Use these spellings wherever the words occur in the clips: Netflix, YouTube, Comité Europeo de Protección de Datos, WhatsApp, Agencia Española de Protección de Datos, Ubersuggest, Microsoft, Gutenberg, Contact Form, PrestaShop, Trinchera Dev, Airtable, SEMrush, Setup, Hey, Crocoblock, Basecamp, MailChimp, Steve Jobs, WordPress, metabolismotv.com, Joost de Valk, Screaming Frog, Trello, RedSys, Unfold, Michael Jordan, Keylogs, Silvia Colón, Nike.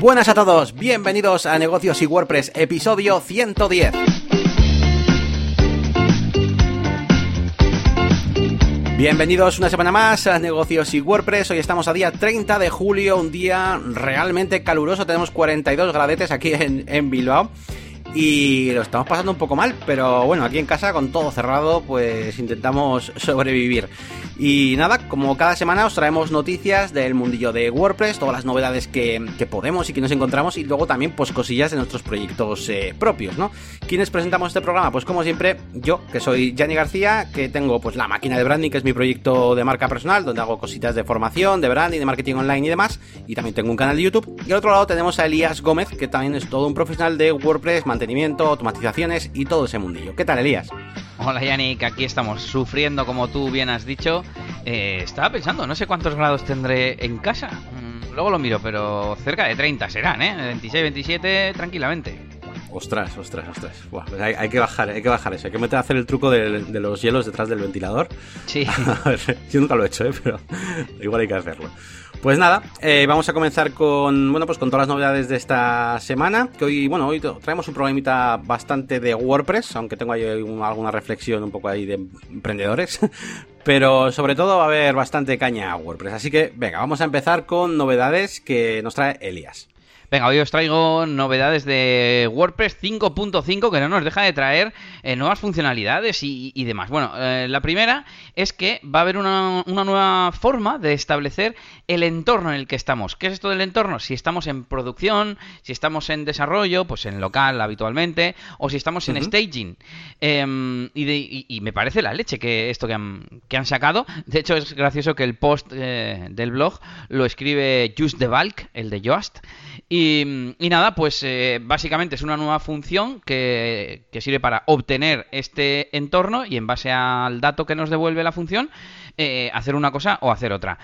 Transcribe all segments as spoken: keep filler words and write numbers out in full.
Buenas a todos, bienvenidos a Negocios y WordPress, episodio ciento diez. Bienvenidos una semana más a Negocios y WordPress. Hoy estamos a día treinta de julio, un día realmente caluroso. Tenemos cuarenta y dos gradetes aquí en, en Bilbao y lo estamos pasando un poco mal, pero bueno, aquí en casa con todo cerrado pues intentamos sobrevivir. Y nada, como cada semana os traemos noticias del mundillo de WordPress, todas las novedades que, que podemos y que nos encontramos, y luego también pues cosillas de nuestros proyectos eh, propios, ¿no? ¿Quiénes presentamos este programa? Pues como siempre, yo, que soy Jani García, que tengo pues la máquina de branding, que es mi proyecto de marca personal, donde hago cositas de formación, de branding, de marketing online y demás, y también tengo un canal de YouTube. Y al otro lado tenemos a Elías Gómez, que también es todo un profesional de WordPress, mantenimiento, automatizaciones y todo ese mundillo. ¿Qué tal, Elías? Hola, Jani, que aquí estamos sufriendo, como tú bien has dicho. Eh, estaba pensando, no sé cuántos grados tendré en casa. Mm, luego lo miro, pero cerca de treinta serán, ¿eh? veintiséis, veintisiete, tranquilamente. Ostras, ostras, ostras. Buah, pues hay, hay que bajar, hay que bajar eso. Hay que meter a hacer el truco de, de los hielos detrás del ventilador. Sí. A ver, yo nunca lo he hecho, ¿eh? Pero igual hay que hacerlo. Pues nada, eh, vamos a comenzar con, bueno, pues con todas las novedades de esta semana. Que hoy, bueno, hoy traemos un programita bastante de WordPress, aunque tengo ahí alguna reflexión un poco ahí de emprendedores. Pero sobre todo va a haber bastante caña a WordPress. Así que venga, vamos a empezar con novedades que nos trae Elías. Venga, hoy os traigo novedades de WordPress cinco punto cinco, que no nos deja de traer eh, nuevas funcionalidades y, y demás. Bueno, eh, la primera es que va a haber una, una nueva forma de establecer el entorno en el que estamos. ¿Qué es esto del entorno? Si estamos en producción, si estamos en desarrollo, pues en local habitualmente, o si estamos en uh-huh. staging. Eh, y, de, y, y me parece la leche que esto que han, que han sacado. De hecho, es gracioso que el post eh, del blog lo escribe Joost de Valk, el de Joost. Y Y, y nada, pues eh, básicamente es una nueva función que, que sirve para obtener este entorno y en base al dato que nos devuelve la función, eh, hacer una cosa o hacer otra.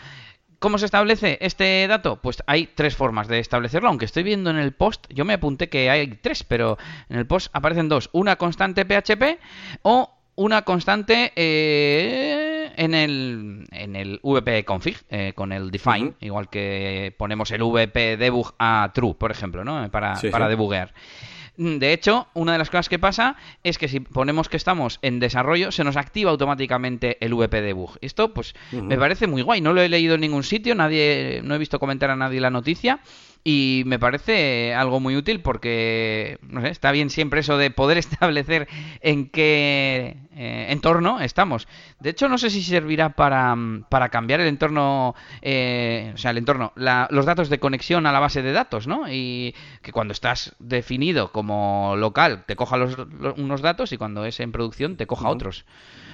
¿Cómo se establece este dato? Pues hay tres formas de establecerlo, aunque estoy viendo en el post, yo me apunté que hay tres, pero en el post aparecen dos, una constante P H P o una constante eh, en el en el wp-config, eh, con el define, uh-huh. igual que ponemos el wp-debug a true, por ejemplo, ¿no? Para, sí, para sí. debuguear. De hecho, una de las cosas que pasa es que si ponemos que estamos en desarrollo, se nos activa automáticamente el wp-debug. Esto, pues, uh-huh. me parece muy guay. No lo he leído en ningún sitio, nadie, no he visto comentar a nadie la noticia. Y me parece algo muy útil porque, no sé, está bien siempre eso de poder establecer en qué eh, entorno estamos. De hecho, no sé si servirá para, para cambiar el entorno, eh, o sea, el entorno, la, los datos de conexión a la base de datos, ¿no? Y que cuando estás definido como local te coja los, los, unos datos y cuando es en producción te coja uh-huh. otros.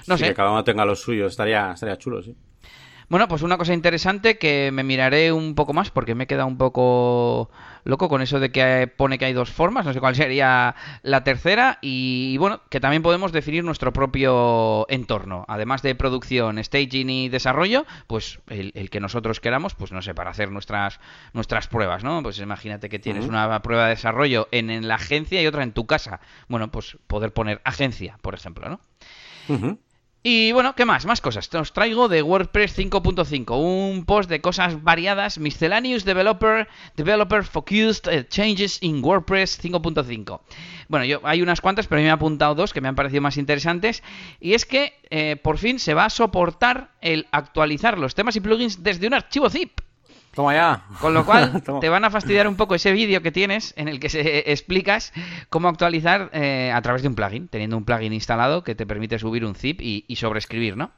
No sí, sé. Que cada uno tenga los suyos, estaría, estaría chulo, sí. Bueno, pues una cosa interesante que me miraré un poco más porque me he quedado un poco loco con eso de que pone que hay dos formas, no sé cuál sería la tercera y, bueno, que también podemos definir nuestro propio entorno. Además de producción, staging y desarrollo, pues el, el que nosotros queramos, pues no sé, para hacer nuestras nuestras pruebas, ¿no? Pues imagínate que tienes uh-huh. una prueba de desarrollo en, en la agencia y otra en tu casa. Bueno, pues poder poner agencia, por ejemplo, ¿no? Uh-huh. Y bueno, ¿qué más? Más cosas. Os traigo de WordPress cinco punto cinco, un post de cosas variadas, Miscellaneous Developer Developer Focused Changes in WordPress cinco punto cinco. Bueno, yo hay unas cuantas, pero me he apuntado dos que me han parecido más interesantes. Y es que eh, por fin se va a soportar el actualizar los temas y plugins desde un archivo zip. Toma ya. Con lo cual, te van a fastidiar un poco ese vídeo que tienes en el que se explicas cómo actualizar eh, a través de un plugin, teniendo un plugin instalado que te permite subir un zip y, y sobreescribir, ¿no?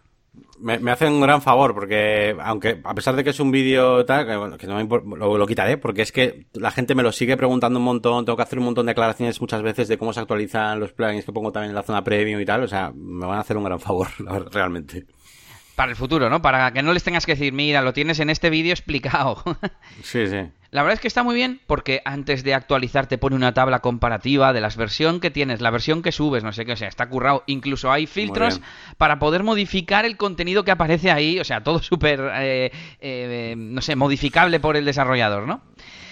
Me, me hacen un gran favor porque, aunque a pesar de que es un vídeo tal, que, bueno, que no me impor- lo, lo quitaré porque es que la gente me lo sigue preguntando un montón, tengo que hacer un montón de aclaraciones muchas veces de cómo se actualizan los plugins que pongo también en la zona premium y tal, o sea, me van a hacer un gran favor, la verdad, realmente. Para el futuro, ¿no? Para que no les tengas que decir, mira, lo tienes en este vídeo explicado. Sí, sí. La verdad es que está muy bien porque antes de actualizar te pone una tabla comparativa de las versiones que tienes, la versión que subes, no sé qué, o sea, está currado. Incluso hay filtros para poder modificar el contenido que aparece ahí, o sea, todo súper, eh, eh, no sé, modificable por el desarrollador, ¿no?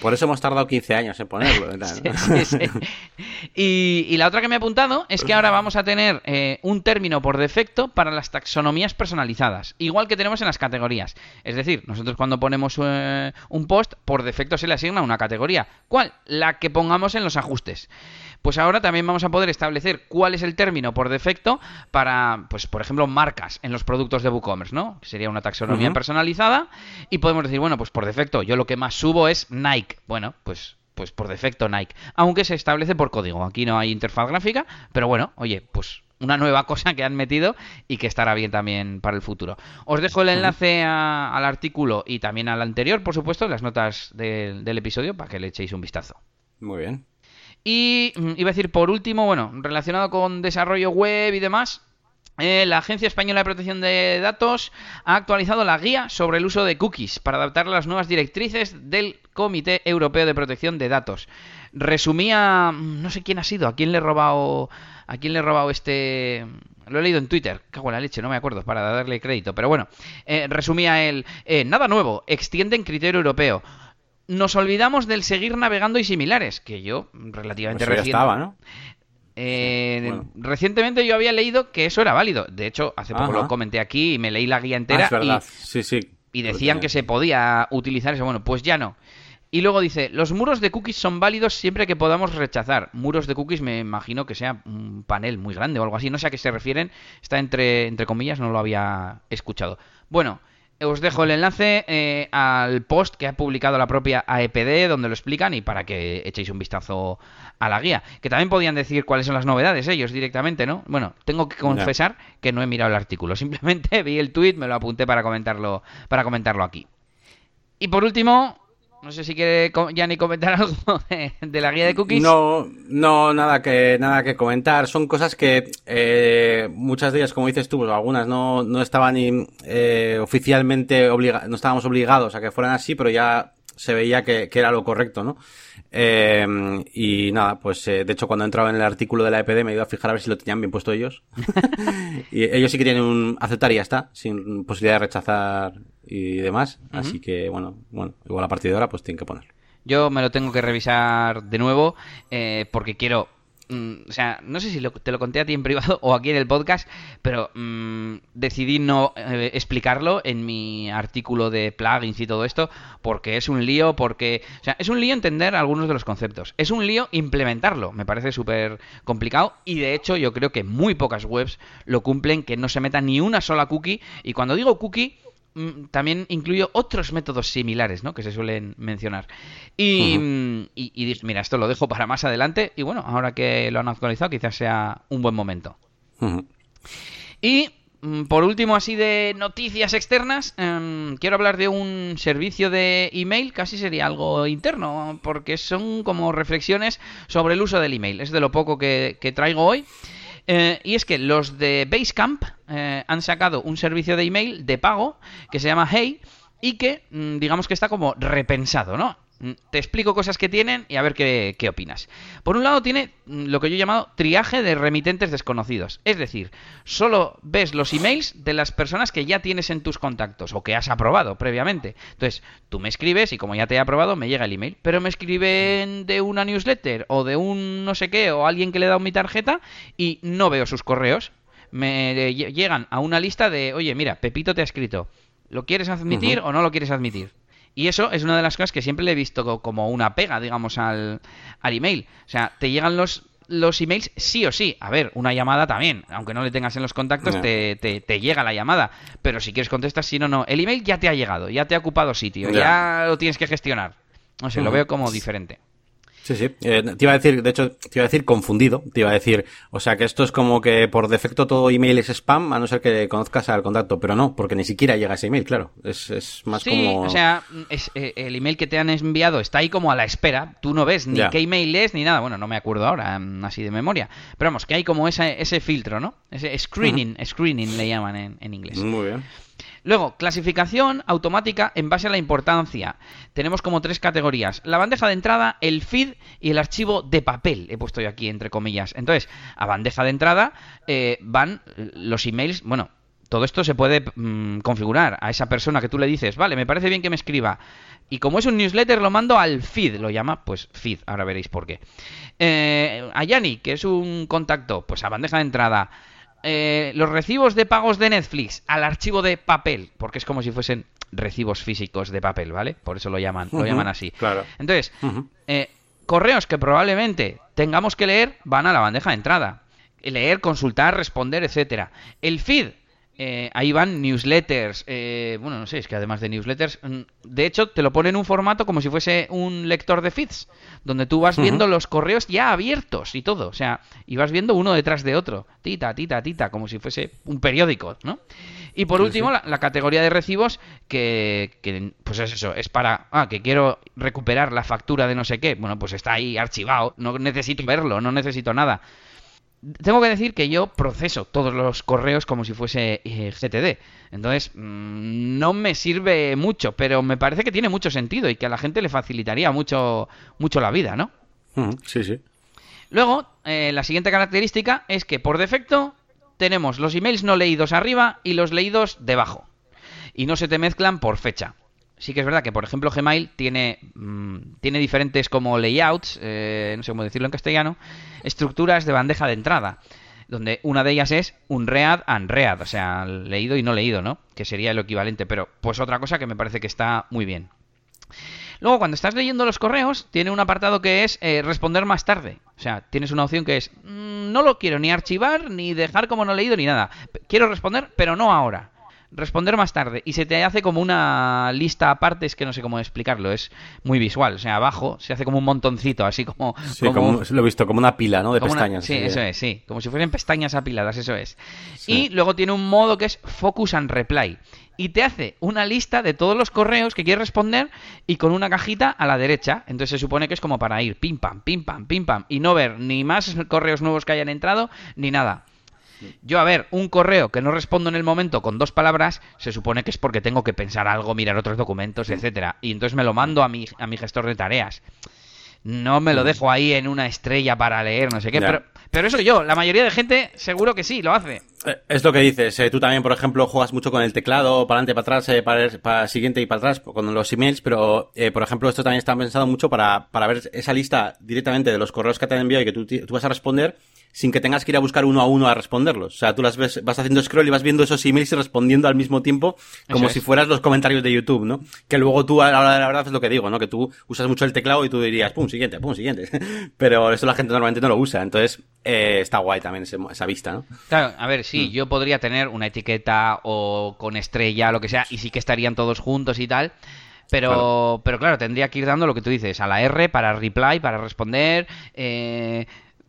Por eso hemos tardado quince años en ponerlo, ¿verdad? Sí, sí, sí. Y, y la otra que me he apuntado es que ahora vamos a tener eh, un término por defecto para las taxonomías personalizadas, igual que tenemos en las categorías. Es decir, nosotros cuando ponemos eh, un post, por defecto se le asigna una categoría. ¿Cuál? La que pongamos en los ajustes. Pues ahora también vamos a poder establecer cuál es el término por defecto para, pues por ejemplo, marcas en los productos de WooCommerce, ¿no? Que sería una taxonomía uh-huh. personalizada. Y podemos decir, bueno, pues por defecto yo lo que más subo es Nike. Bueno, pues, pues por defecto Nike. Aunque se establece por código. Aquí no hay interfaz gráfica, pero bueno, oye, pues una nueva cosa que han metido y que estará bien también para el futuro. Os dejo el enlace a, al artículo y también al anterior, por supuesto, en las notas de, del episodio para que le echéis un vistazo. Muy bien. Y iba a decir, por último, bueno, relacionado con desarrollo web y demás, eh, la Agencia Española de Protección de Datos ha actualizado la guía sobre el uso de cookies para adaptar a las nuevas directrices del Comité Europeo de Protección de Datos. Resumía, no sé quién ha sido, a quién le he robado, a quién le he robado este... Lo he leído en Twitter, cago en la leche, no me acuerdo, para darle crédito. Pero bueno, eh, resumía el eh, nada nuevo, extienden criterio europeo. Nos olvidamos del seguir navegando y similares, que yo relativamente pues recién... estaba, ¿no? Eh, bueno. Recientemente yo había leído que eso era válido. De hecho, hace poco Ajá. lo comenté aquí y me leí la guía entera. Ah, es verdad. Y, sí, sí. Y decían que se podía utilizar eso. Bueno, pues ya no. Y luego dice, los muros de cookies son válidos siempre que podamos rechazar. Muros de cookies me imagino que sea un panel muy grande o algo así. No sé a qué se refieren. Está entre, entre comillas, no lo había escuchado. Bueno... Os dejo el enlace eh, al post que ha publicado la propia A E P D, donde lo explican y para que echéis un vistazo a la guía. Que también podían decir cuáles son las novedades ellos directamente, ¿no? Bueno, tengo que confesar no. que no he mirado el artículo. Simplemente vi el tuit, me lo apunté para comentarlo, para comentarlo aquí. Y por último, no sé si quiere Jani comentar algo de, de la guía de cookies. No, no, nada que nada que comentar. Son cosas que eh, muchas de ellas, como dices tú, pues algunas no, no estaban ni, eh, oficialmente obligados, no estábamos obligados a que fueran así, pero ya se veía que, que era lo correcto, ¿no? Eh, y nada, pues eh, de hecho cuando he entrado en el artículo de la E P D me he ido a fijar a ver si lo tenían bien puesto ellos. Y ellos sí que tienen un aceptar y ya está, sin posibilidad de rechazar y demás, uh-huh. así que bueno, bueno, igual a partir de ahora pues tienen que poner. Yo me lo tengo que revisar de nuevo eh, porque quiero, mm, o sea, no sé si lo, te lo conté a ti en privado o aquí en el podcast, pero mm, decidí no eh, explicarlo en mi artículo de plugins y todo esto porque es un lío, porque, o sea, es un lío entender algunos de los conceptos, es un lío implementarlo, me parece súper complicado y de hecho yo creo que muy pocas webs lo cumplen, que no se meta ni una sola cookie y cuando digo cookie... también incluyo otros métodos similares, ¿no? Que se suelen mencionar. Y, uh-huh. y, y mira, esto lo dejo para más adelante. Y bueno, ahora que lo han actualizado, quizás sea un buen momento. Uh-huh. Y por último, así de noticias externas, eh, quiero hablar de un servicio de email, casi sería algo interno, porque son como reflexiones sobre el uso del email. Es de lo poco que, que traigo hoy. Eh, y es que los de Basecamp eh, han sacado un servicio de email de pago que se llama Hey y que digamos que está como repensado, ¿no? Te explico cosas que tienen y a ver qué, qué opinas. Por un lado tiene lo que yo he llamado triaje de remitentes desconocidos. Es decir, solo ves los emails de las personas que ya tienes en tus contactos o que has aprobado previamente. Entonces, tú me escribes y como ya te he aprobado, me llega el email. Pero me escriben de una newsletter o de un no sé qué o alguien que le ha dado mi tarjeta y no veo sus correos. Me llegan a una lista de, oye, mira, Pepito te ha escrito. ¿Lo quieres admitir uh-huh. o no lo quieres admitir? Y eso es una de las cosas que siempre le he visto como una pega, digamos, al, al email. O sea, te llegan los, los emails sí o sí. A ver, una llamada también. Aunque no le tengas en los contactos, no. te, te, te llega la llamada. Pero si quieres contestas, si no, no. El email ya te ha llegado, ya te ha ocupado sitio, ya, ya lo tienes que gestionar. No sé, uh-huh. lo veo como diferente. Sí, sí. Eh, te iba a decir, de hecho, te iba a decir confundido. Te iba a decir, o sea, que esto es como que por defecto todo email es spam, a no ser que conozcas al contacto, pero no, porque ni siquiera llega ese email, claro. Es, es más sí, como... Sí, o sea, es, eh, el email que te han enviado está ahí como a la espera. Tú no ves ni yeah. qué email es ni nada. Bueno, no me acuerdo ahora, así de memoria. Pero vamos, que hay como ese, ese filtro, ¿no? Ese screening, uh-huh. screening le llaman en, en inglés. Muy bien. Luego, clasificación automática en base a la importancia. Tenemos como tres categorías. La bandeja de entrada, el feed y el archivo de papel. He puesto yo aquí entre comillas. Entonces, a bandeja de entrada eh, van los emails... Bueno, todo esto se puede mmm, configurar a esa persona que tú le dices, vale, me parece bien que me escriba, Y como es un newsletter, lo mando al feed. Lo llama, pues, feed. Ahora veréis por qué. Eh, a Jani, que es un contacto, pues a bandeja de entrada. Eh, los recibos de pagos de Netflix al archivo de papel, porque es como si fuesen recibos físicos de papel, ¿vale? Por eso lo llaman, uh-huh, lo llaman así. Claro. Entonces, uh-huh, eh, correos que probablemente tengamos que leer van a la bandeja de entrada. Leer, consultar, responder, etcétera. El feed, eh, ahí van newsletters. Eh, bueno, no sé, es que además de newsletters, de hecho, te lo ponen en un formato como si fuese un lector de feeds, donde tú vas viendo, uh-huh, los correos ya abiertos y todo. O sea, y vas viendo uno detrás de otro. Tita, tita, tita, como si fuese un periódico, ¿no? Y por último, sí, sí. La, la categoría de recibos, que, que pues es eso, es para, ah, que quiero recuperar la factura de no sé qué. Bueno, pues está ahí archivado, no necesito verlo, no necesito nada. Tengo que decir que yo proceso todos los correos como si fuese eh, G T D. Entonces, mmm, no me sirve mucho, pero me parece que tiene mucho sentido y que a la gente le facilitaría mucho, mucho la vida, ¿no? Sí, sí. Luego, eh, la siguiente característica es que por defecto tenemos los emails no leídos arriba y los leídos debajo. Y no se te mezclan por fecha. Sí que es verdad que, por ejemplo, Gmail tiene, mmm, tiene diferentes como layouts, eh, no sé cómo decirlo en castellano, estructuras de bandeja de entrada, donde una de ellas es un read and read, o sea, leído y no leído, ¿no? Que sería lo equivalente, pero pues otra cosa que me parece que está muy bien. Luego, cuando estás leyendo los correos, tiene un apartado que es eh, responder más tarde. O sea, tienes una opción que es, mmm, no lo quiero ni archivar, ni dejar como no leído, ni nada. Quiero responder, pero no ahora. Responder más tarde. Y se te hace como una lista aparte, es que no sé cómo explicarlo, es muy visual. O sea, abajo se hace como un montoncito, así como... Sí, como, como lo he visto, como una pila, ¿no? De pestañas. Una, sí, eso es, sí. Como si fueran pestañas apiladas, eso es. Sí. Y luego tiene un modo que es Focus and Reply. Y te hace una lista de todos los correos que quieres responder y con una cajita a la derecha. Entonces se supone que es como para ir pim, pam, pim, pam, pim, pam. Y no ver ni más correos nuevos que hayan entrado, ni nada. Yo, a ver, un correo que no respondo en el momento con dos palabras, se supone que es porque tengo que pensar algo, mirar otros documentos, etcétera. Y entonces me lo mando a mi, a mi gestor de tareas. No me lo dejo ahí en una estrella para leer, no sé qué, pero, pero eso yo, la mayoría de gente seguro que sí, lo hace. Es lo que dices, eh, tú también, por ejemplo, juegas mucho con el teclado, para adelante, para atrás, eh, para, para siguiente y para atrás, con los emails, pero, eh, por ejemplo, esto también está pensado mucho para, para ver esa lista directamente de los correos que te han enviado y que tú, tú vas a responder, sin que tengas que ir a buscar uno a uno a responderlos. O sea, tú las ves, vas haciendo scroll y vas viendo esos emails y respondiendo al mismo tiempo, como si fueras los comentarios de YouTube, ¿no? Que luego tú, a la hora de la verdad, es lo que digo, ¿no? Que tú usas mucho el teclado y tú dirías, pum, siguiente, pum, siguiente. Pero eso la gente normalmente no lo usa. Entonces, eh, está guay también ese, esa vista, ¿no? Claro, a ver, sí, mm. yo podría tener una etiqueta o con estrella, lo que sea, y sí que estarían todos juntos y tal. Pero claro, pero claro tendría que ir dando lo que tú dices, a la R para reply, para responder, eh...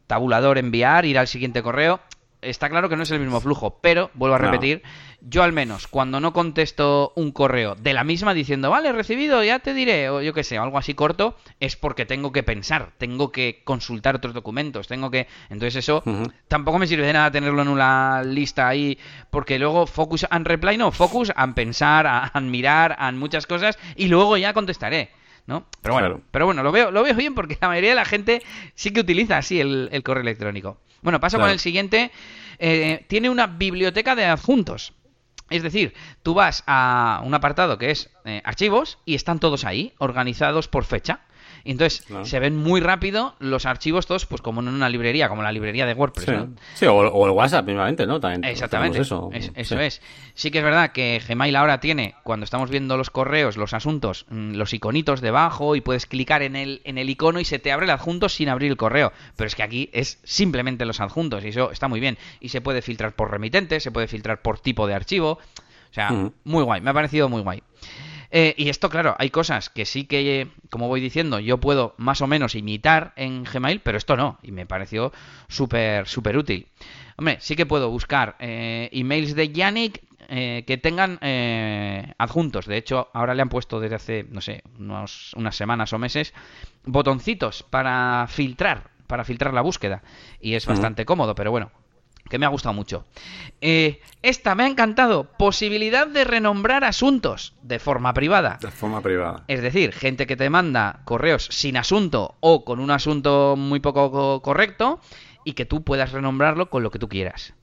tabulador, enviar, ir al siguiente correo. Está claro que no es el mismo flujo, pero, vuelvo a repetir, no. Yo al menos, cuando no contesto un correo de la misma diciendo, vale, recibido, ya te diré, o yo qué sé, algo así corto, es porque tengo que pensar, tengo que consultar otros documentos, tengo que... Entonces eso uh-huh. tampoco me sirve de nada tenerlo en una lista ahí, porque luego focus and reply, no, focus and pensar, and mirar, and muchas cosas, y luego ya contestaré. ¿No? Pero bueno, claro. pero bueno, lo veo, lo veo bien porque la mayoría de la gente sí que utiliza así el, el correo electrónico. Bueno, paso claro. con el siguiente. Eh, tiene una biblioteca de adjuntos. Es decir, tú vas a un apartado que es eh, archivos y están todos ahí, organizados por fecha. Y entonces claro. se ven muy rápido los archivos todos, pues como en una librería, como la librería de WordPress, sí. ¿no? Sí, o, o el WhatsApp, primeramente, ¿no? También exactamente, eso, es, eso sí. es. Sí que es verdad que Gmail ahora tiene, cuando estamos viendo los correos, los asuntos, los iconitos debajo y puedes clicar en el, en el icono y se te abre el adjunto sin abrir el correo. Pero es que aquí es simplemente los adjuntos y eso está muy bien. Y se puede filtrar por remitente, se puede filtrar por tipo de archivo. O sea, uh-huh. muy guay, me ha parecido muy guay. Eh, y esto, claro, hay cosas que sí que, como voy diciendo, yo puedo más o menos imitar en Gmail, pero esto no, y me pareció súper, súper útil. Hombre, sí que puedo buscar eh, emails de Yannick eh, que tengan eh, adjuntos. De hecho, ahora le han puesto desde hace, no sé, unos, unas semanas o meses, botoncitos para filtrar, para filtrar la búsqueda. Y es uh-huh. bastante cómodo, pero bueno, que me ha gustado mucho. Eh, esta me ha encantado. Posibilidad de renombrar asuntos de forma privada. De forma privada. Es decir, gente que te manda correos sin asunto o con un asunto muy poco correcto y que tú puedas renombrarlo con lo que tú quieras.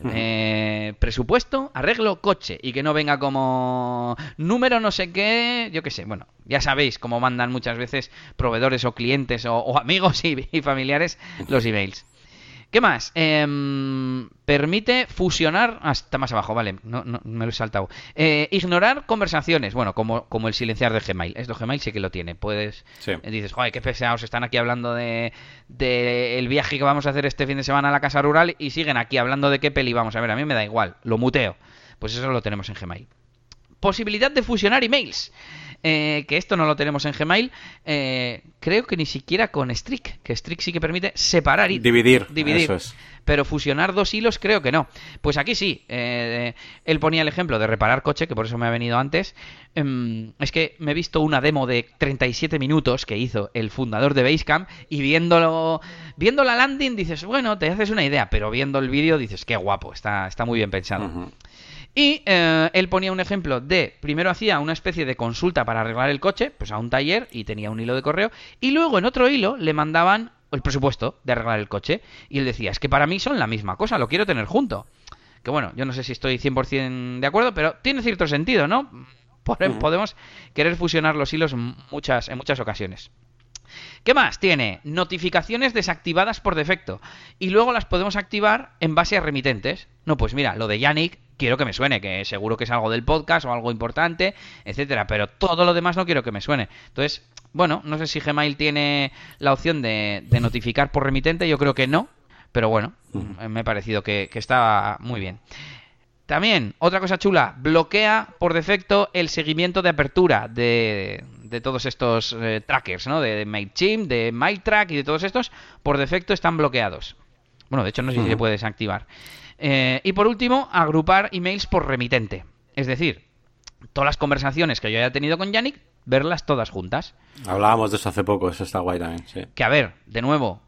Uh-huh. eh, presupuesto, arreglo, coche. Y que no venga como número no sé qué, yo qué sé. Bueno, ya sabéis cómo mandan muchas veces proveedores o clientes o, o amigos y, y familiares los emails. ¿Qué más? Eh, permite fusionar... Ah, está más abajo, vale. No, no, me lo he saltado. Eh, ignorar conversaciones. Bueno, como, como el silenciar de Gmail. Esto Gmail sí que lo tiene. Puedes... Sí. Eh, dices, joder, qué pesados. Están aquí hablando de, de el viaje que vamos a hacer este fin de semana a la casa rural y siguen aquí hablando de qué peli vamos a ver. A mí me da igual. Lo muteo. Pues eso lo tenemos en Gmail. Posibilidad de fusionar emails. Eh, que esto no lo tenemos en Gmail, eh, creo que ni siquiera con Streak, que Streak sí que permite separar y dividir, dividir eso es. Pero fusionar dos hilos creo que no. Pues aquí sí, eh, él ponía el ejemplo de reparar coche, que por eso me ha venido antes. Eh, es que me he visto una demo de treinta y siete minutos que hizo el fundador de Basecamp y viéndolo, viendo la landing dices, bueno, te haces una idea, pero viendo el vídeo dices, qué guapo, está, está muy bien pensado. Uh-huh. Y eh, él ponía un ejemplo de, primero hacía una especie de consulta para arreglar el coche, pues a un taller, y tenía un hilo de correo, y luego en otro hilo le mandaban el presupuesto de arreglar el coche, y él decía, es que para mí son la misma cosa, lo quiero tener junto. Que bueno, yo no sé si estoy cien por ciento de acuerdo, pero tiene cierto sentido, ¿no? Podemos querer fusionar los hilos muchas, en muchas ocasiones. ¿Qué más? Tiene notificaciones desactivadas por defecto, y luego las podemos activar en base a remitentes. No, pues mira, lo de Yannick, quiero que me suene, que seguro que es algo del podcast o algo importante, etcétera, pero todo lo demás no quiero que me suene. Entonces, bueno, no sé si Gmail tiene la opción de, de notificar por remitente, yo creo que no, pero bueno, me ha parecido que, que está muy bien. También, otra cosa chula, bloquea por defecto el seguimiento de apertura de, de todos estos eh, trackers, ¿no? De, de MailChimp, de MailTrack y de todos estos, por defecto están bloqueados. Bueno, de hecho no sé si se puede desactivar. Eh, y por último, agrupar emails por remitente. Es decir, todas las conversaciones que yo haya tenido con Yannick, verlas todas juntas. Hablábamos de eso hace poco, eso está guay también, sí. Que a ver, de nuevo,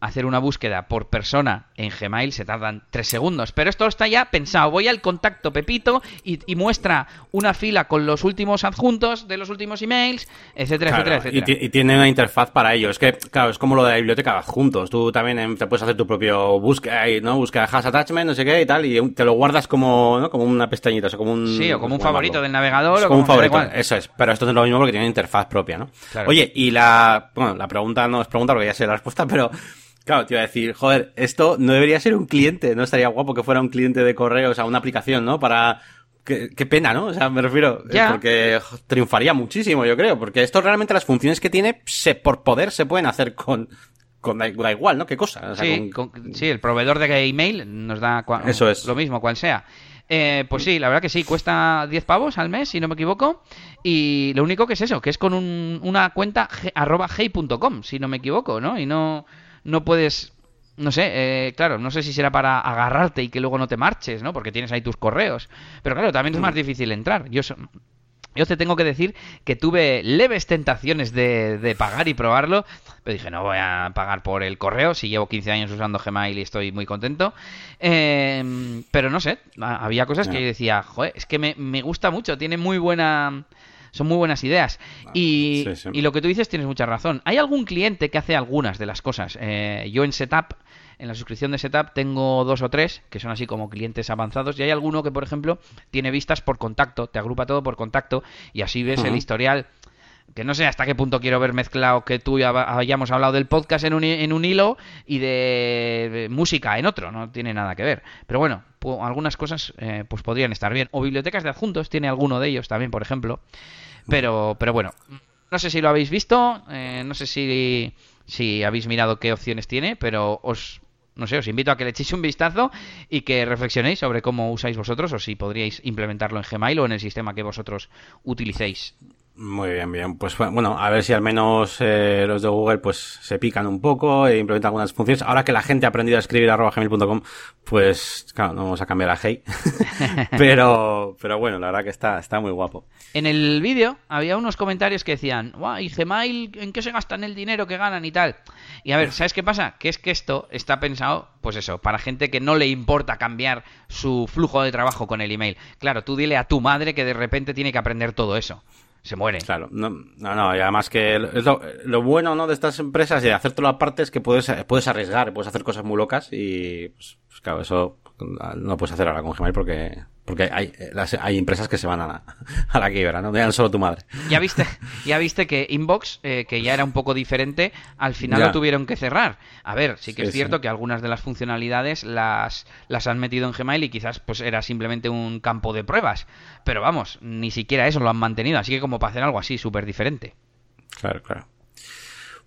hacer una búsqueda por persona en Gmail se tardan tres segundos, pero esto está ya pensado. Voy al contacto Pepito y, y muestra una fila con los últimos adjuntos de los últimos emails, etcétera, claro, etcétera, etcétera. Y, y tiene una interfaz para ello. Es que, claro, es como lo de la biblioteca adjuntos. Tú también te puedes hacer tu propio búsqueda, ¿no? Búsqueda hash attachment, no sé qué y tal, y te lo guardas como, ¿no? Como una pestañita, o sea, como un... Sí, o como un favorito malo del navegador. Es como, o como un favorito, igual. Eso es. Pero esto es lo mismo porque tiene interfaz propia, ¿no? Claro. Oye, y la... Bueno, la pregunta no es pregunta porque ya sé la respuesta, pero claro, te iba a decir, joder, esto no debería ser un cliente, no estaría guapo que fuera un cliente de correo, o sea, una aplicación, ¿no? Para... Qué, qué pena, ¿no? O sea, me refiero, yeah. Porque triunfaría muchísimo, yo creo, porque esto realmente las funciones que tiene, se, por poder, se pueden hacer con... Con, da igual, ¿no? ¿Qué cosa? O sea, sí, con... Con, sí, el proveedor de email nos da cua... Eso es. Lo mismo, cual sea. Eh, pues sí, la verdad que sí, cuesta diez pavos al mes, si no me equivoco, y lo único que es eso, que es con un, una cuenta g- arroba hey punto com, si no me equivoco, ¿no? Y no, no puedes, no sé, eh, claro, no sé si será para agarrarte y que luego no te marches, ¿no? Porque tienes ahí tus correos, pero claro, también es más difícil entrar. Yo so- Yo te tengo que decir que tuve leves tentaciones de, de pagar y probarlo, pero dije, no voy a pagar por el correo, si llevo quince años usando Gmail y estoy muy contento. Eh, pero no sé, había cosas no. que yo decía, joder, es que me, me gusta mucho, tiene muy buena... Son muy buenas ideas. Ah, y, sí, sí. y lo que tú dices tienes mucha razón. Hay algún cliente que hace algunas de las cosas. Eh, yo en Setup, en la suscripción de Setup, tengo dos o tres que son así como clientes avanzados. Y hay alguno que, por ejemplo, tiene vistas por contacto. Te agrupa todo por contacto y así ves uh-huh. el historial. Que no sé hasta qué punto quiero ver mezclado que tú y hayamos hablado del podcast en un, en un hilo y de música en otro. No tiene nada que ver. Pero bueno, pues, algunas cosas eh, pues podrían estar bien. O bibliotecas de adjuntos, tiene alguno de ellos también, por ejemplo. Pero pero bueno, no sé si lo habéis visto, eh, no sé si, si habéis mirado qué opciones tiene, pero os... No sé, os invito a que le echéis un vistazo y que reflexionéis sobre cómo usáis vosotros o si podríais implementarlo en Gmail o en el sistema que vosotros utilicéis. Muy bien, bien. Pues bueno, a ver si al menos eh, los de Google pues se pican un poco e implementan algunas funciones. Ahora que la gente ha aprendido a escribir arroba gmail punto com, pues claro, no vamos a cambiar a Hey. pero pero bueno, la verdad que está está muy guapo. En el vídeo había unos comentarios que decían, guau, ¿y Gmail en qué se gastan el dinero que ganan y tal? Y a ver, ¿sabes qué pasa? Que es que esto está pensado, pues eso, para gente que no le importa cambiar su flujo de trabajo con el email. Claro, tú dile a tu madre que de repente tiene que aprender todo eso. Se muere. Claro, no, no, no, y además que lo, lo bueno, ¿no? De estas empresas y de hacértelo aparte es que puedes, puedes arriesgar, puedes hacer cosas muy locas y pues, pues claro, eso no puedes hacer ahora con Gmail porque porque hay las, hay empresas que se van a la, a la quiebra, no vean solo tu madre. Ya viste, ya viste que Inbox, eh, que ya era un poco diferente, al final ya lo tuvieron que cerrar. A ver, sí que sí, es cierto sí. que algunas de las funcionalidades las, las han metido en Gmail y quizás pues era simplemente un campo de pruebas, pero vamos, ni siquiera eso lo han mantenido, así que como para hacer algo así súper diferente. Claro, claro.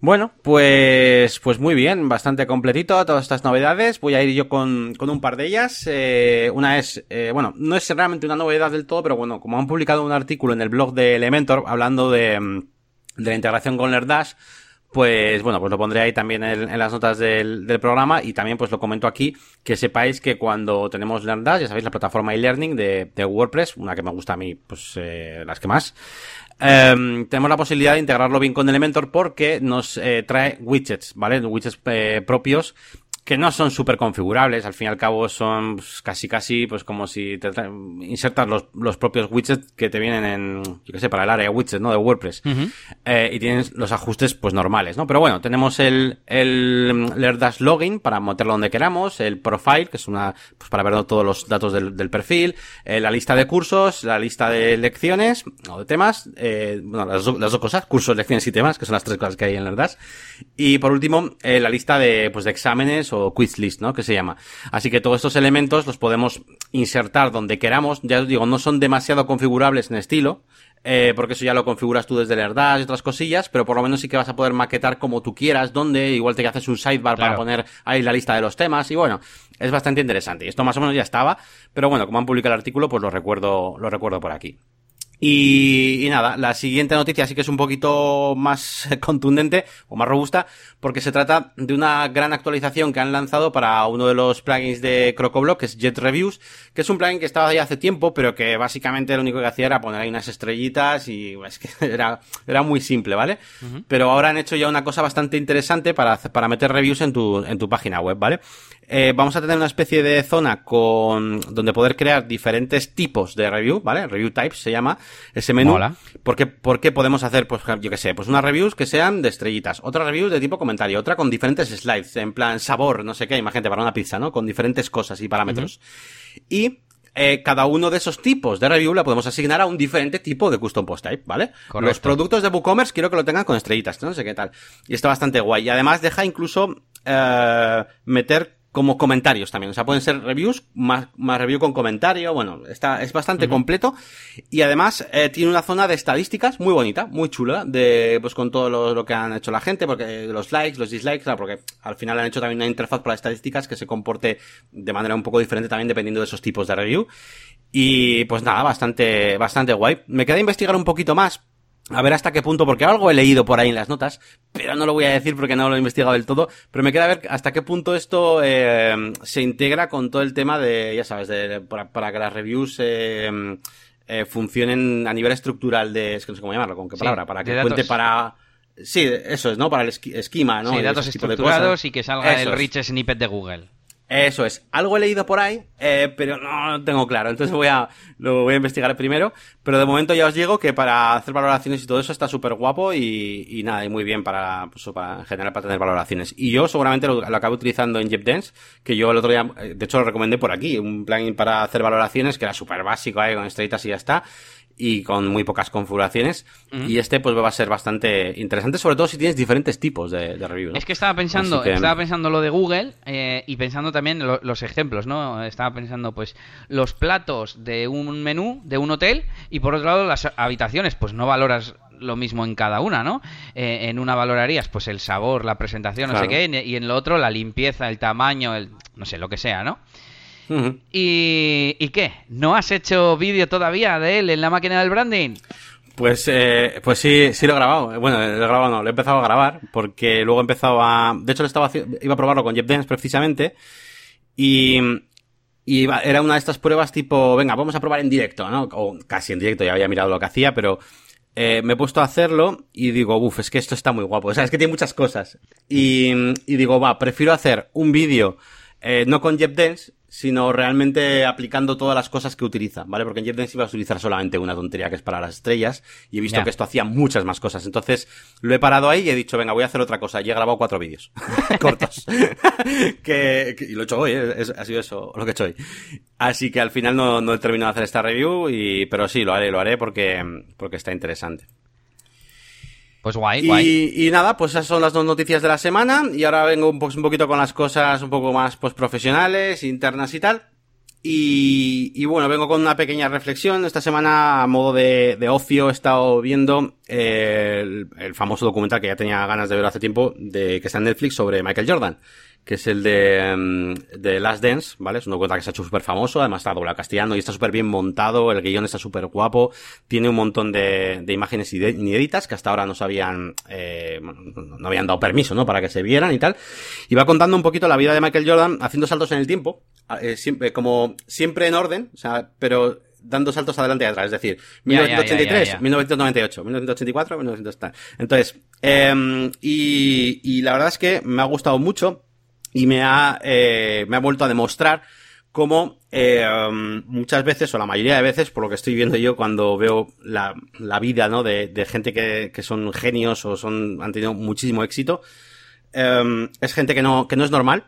Bueno, pues pues muy bien, bastante completito todas estas novedades. Voy a ir yo con, con un par de ellas. Eh, una es, eh, bueno, no es realmente una novedad del todo, pero bueno, como han publicado un artículo en el blog de Elementor hablando de, de la integración con LearnDash, pues bueno, pues lo pondré ahí también en, en las notas del, del programa y también pues lo comento aquí, que sepáis que cuando tenemos LearnDash, ya sabéis, la plataforma e-learning de, de WordPress, una que me gusta a mí, pues eh, las que más, Eh, tenemos la posibilidad de integrarlo bien con Elementor porque nos eh, trae widgets, ¿vale? Widgets eh, propios que no son súper configurables, al fin y al cabo son pues, casi casi pues como si te tra- insertas los, los propios widgets que te vienen en, yo qué sé, para el área widgets, ¿no? De WordPress. Uh-huh. Eh, y tienes los ajustes pues normales, ¿no? Pero bueno, tenemos el, el LearnDash Login para meterlo donde queramos, el Profile, que es una, pues para ver todos los datos del, del perfil, eh, la lista de cursos, la lista de lecciones, o de temas, eh, bueno, las, las dos cosas, cursos, lecciones y temas, que son las tres cosas que hay en LearnDash. Y por último, eh, la lista de, pues de exámenes o quiz list, ¿no? Que se llama. Así que todos estos elementos los podemos insertar donde queramos. Ya os digo, no son demasiado configurables en estilo, eh, porque eso ya lo configuras tú desde LearnDash y otras cosillas, pero por lo menos sí que vas a poder maquetar como tú quieras, donde igual te haces un sidebar, claro, para poner ahí la lista de los temas y bueno, es bastante interesante. Y esto más o menos ya estaba, pero bueno, como han publicado el artículo, pues lo recuerdo, lo recuerdo por aquí. Y, y nada, la siguiente noticia sí que es un poquito más contundente o más robusta, porque se trata de una gran actualización que han lanzado para uno de los plugins de Crocoblock, que es JetTricks, que es un plugin que estaba ahí hace tiempo, pero que básicamente lo único que hacía era poner ahí unas estrellitas y es que era, era muy simple, ¿vale? Uh-huh. Pero ahora han hecho ya una cosa bastante interesante para, para meter reviews en tu, en tu página web, ¿vale? Eh, vamos a tener una especie de zona con, donde poder crear diferentes tipos de review, ¿vale? Review types se llama ese menú. Hola. Porque, porque podemos hacer, pues, yo que sé, pues unas reviews que sean de estrellitas, otras reviews de tipo comentario, otra con diferentes slides, en plan sabor, no sé qué, imagínate, para una pizza, ¿no? Con diferentes cosas y parámetros. Uh-huh. Y, eh, cada uno de esos tipos de review la podemos asignar a un diferente tipo de custom post type, ¿vale? Correcto. Los productos de WooCommerce quiero que lo tengan con estrellitas, no sé qué tal. Y está bastante guay. Y además deja incluso, eh, meter como comentarios también, o sea, pueden ser reviews más, más review con comentario, bueno, está, es bastante uh-huh. completo y además eh, tiene una zona de estadísticas muy bonita, muy chula, de pues con todo lo, lo que han hecho la gente, porque los likes, los dislikes, claro, porque al final han hecho también una interfaz para estadísticas que se comporte de manera un poco diferente también dependiendo de esos tipos de review y pues nada, bastante, bastante guay. Me queda investigar un poquito más, a ver hasta qué punto, porque algo he leído por ahí en las notas, pero no lo voy a decir porque no lo he investigado del todo, pero me queda ver hasta qué punto esto eh, se integra con todo el tema de, ya sabes, de, de para, para que las reviews eh, eh, funcionen a nivel estructural de, es que no sé cómo llamarlo, con qué sí, palabra, para que datos. Cuente para... Sí, eso es, ¿no? Para el esqui, esquema, ¿no? Sí, datos estructurados y que salga eso el rich es. Snippet de Google. Eso es. Algo he leído por ahí, eh, pero no lo tengo claro. Entonces voy a, lo voy a investigar primero. Pero de momento ya os digo que para hacer valoraciones y todo eso está súper guapo y, y nada, y muy bien para, pues, para, en general, para tener valoraciones. Y yo seguramente lo, lo acabo utilizando en JetDance, que yo el otro día, de hecho lo recomendé por aquí, un plugin para hacer valoraciones que era súper básico, ¿eh? Con estrellitas y ya está. Y con muy pocas configuraciones. Uh-huh. Y este pues va a ser bastante interesante, sobre todo si tienes diferentes tipos de, de review, ¿no? Es que estaba pensando que... estaba pensando lo de Google eh, y pensando también lo, los ejemplos, ¿no? Estaba pensando pues los platos de un menú, de un hotel, y por otro lado las habitaciones, pues no valoras lo mismo en cada una, ¿no? Eh, en una valorarías pues el sabor, la presentación, no claro. sé qué, y en lo otro la limpieza, el tamaño, el no sé, lo que sea, ¿no? Uh-huh. ¿Y, ¿Y qué? ¿No has hecho vídeo todavía de él en la máquina del branding? Pues eh, pues sí, sí lo he grabado. Bueno, lo he grabado no, lo he empezado a grabar porque luego he empezado a... De hecho, lo estaba iba a probarlo con JetDance precisamente y... Y iba, era una de estas pruebas tipo, venga, vamos a probar en directo, ¿no? O casi en directo, ya había mirado lo que hacía, pero... Eh, me he puesto a hacerlo y digo, uff, es que esto está muy guapo. O sea, es que tiene muchas cosas. Y, y digo, va, prefiero hacer un vídeo eh, no con JetDance... sino realmente aplicando todas las cosas que utiliza, ¿vale? Porque en JetTricks iba a utilizar solamente una tontería que es para las estrellas y he visto yeah. que esto hacía muchas más cosas. Entonces lo he parado ahí y he dicho, venga, voy a hacer otra cosa. Y he grabado cuatro vídeos cortos. que, que, y lo he hecho hoy, ¿eh? es, ha sido eso lo que he hecho hoy. Así que al final no, no he terminado de hacer esta review, y, pero sí, lo haré, lo haré porque, porque está interesante. Pues guay, y, guay. Y nada, pues esas son las dos noticias de la semana. Y ahora vengo un, po- un poquito con las cosas un poco más pues, profesionales, internas y tal. Y, y bueno, vengo con una pequeña reflexión. Esta semana, a modo de, de ocio, he estado viendo eh, el, el famoso documental que ya tenía ganas de ver hace tiempo, de que está en Netflix, sobre Michael Jordan, que es el de, de Last Dance, ¿vale? Es una cuenta que se ha hecho súper famoso, además está doblado castellano y está súper bien montado, el guión está súper guapo, tiene un montón de, de imágenes inéditas que hasta ahora no sabían, eh, no habían dado permiso, ¿no? Para que se vieran y tal. Y va contando un poquito la vida de Michael Jordan, haciendo saltos en el tiempo, eh, siempre, como siempre en orden, o sea, pero dando saltos adelante y atrás, es decir, mil novecientos ochenta y tres, yeah, yeah, yeah, yeah. mil novecientos noventa y ocho, mil novecientos ochenta y cuatro, mil novecientos tal. Entonces, eh, y, y la verdad es que me ha gustado mucho. Y me ha, eh, me ha vuelto a demostrar cómo, eh, muchas veces, o la mayoría de veces, por lo que estoy viendo yo cuando veo la, la vida, ¿no? De, de gente que, que son genios o son, han tenido muchísimo éxito, eh, es gente que no, que no es normal.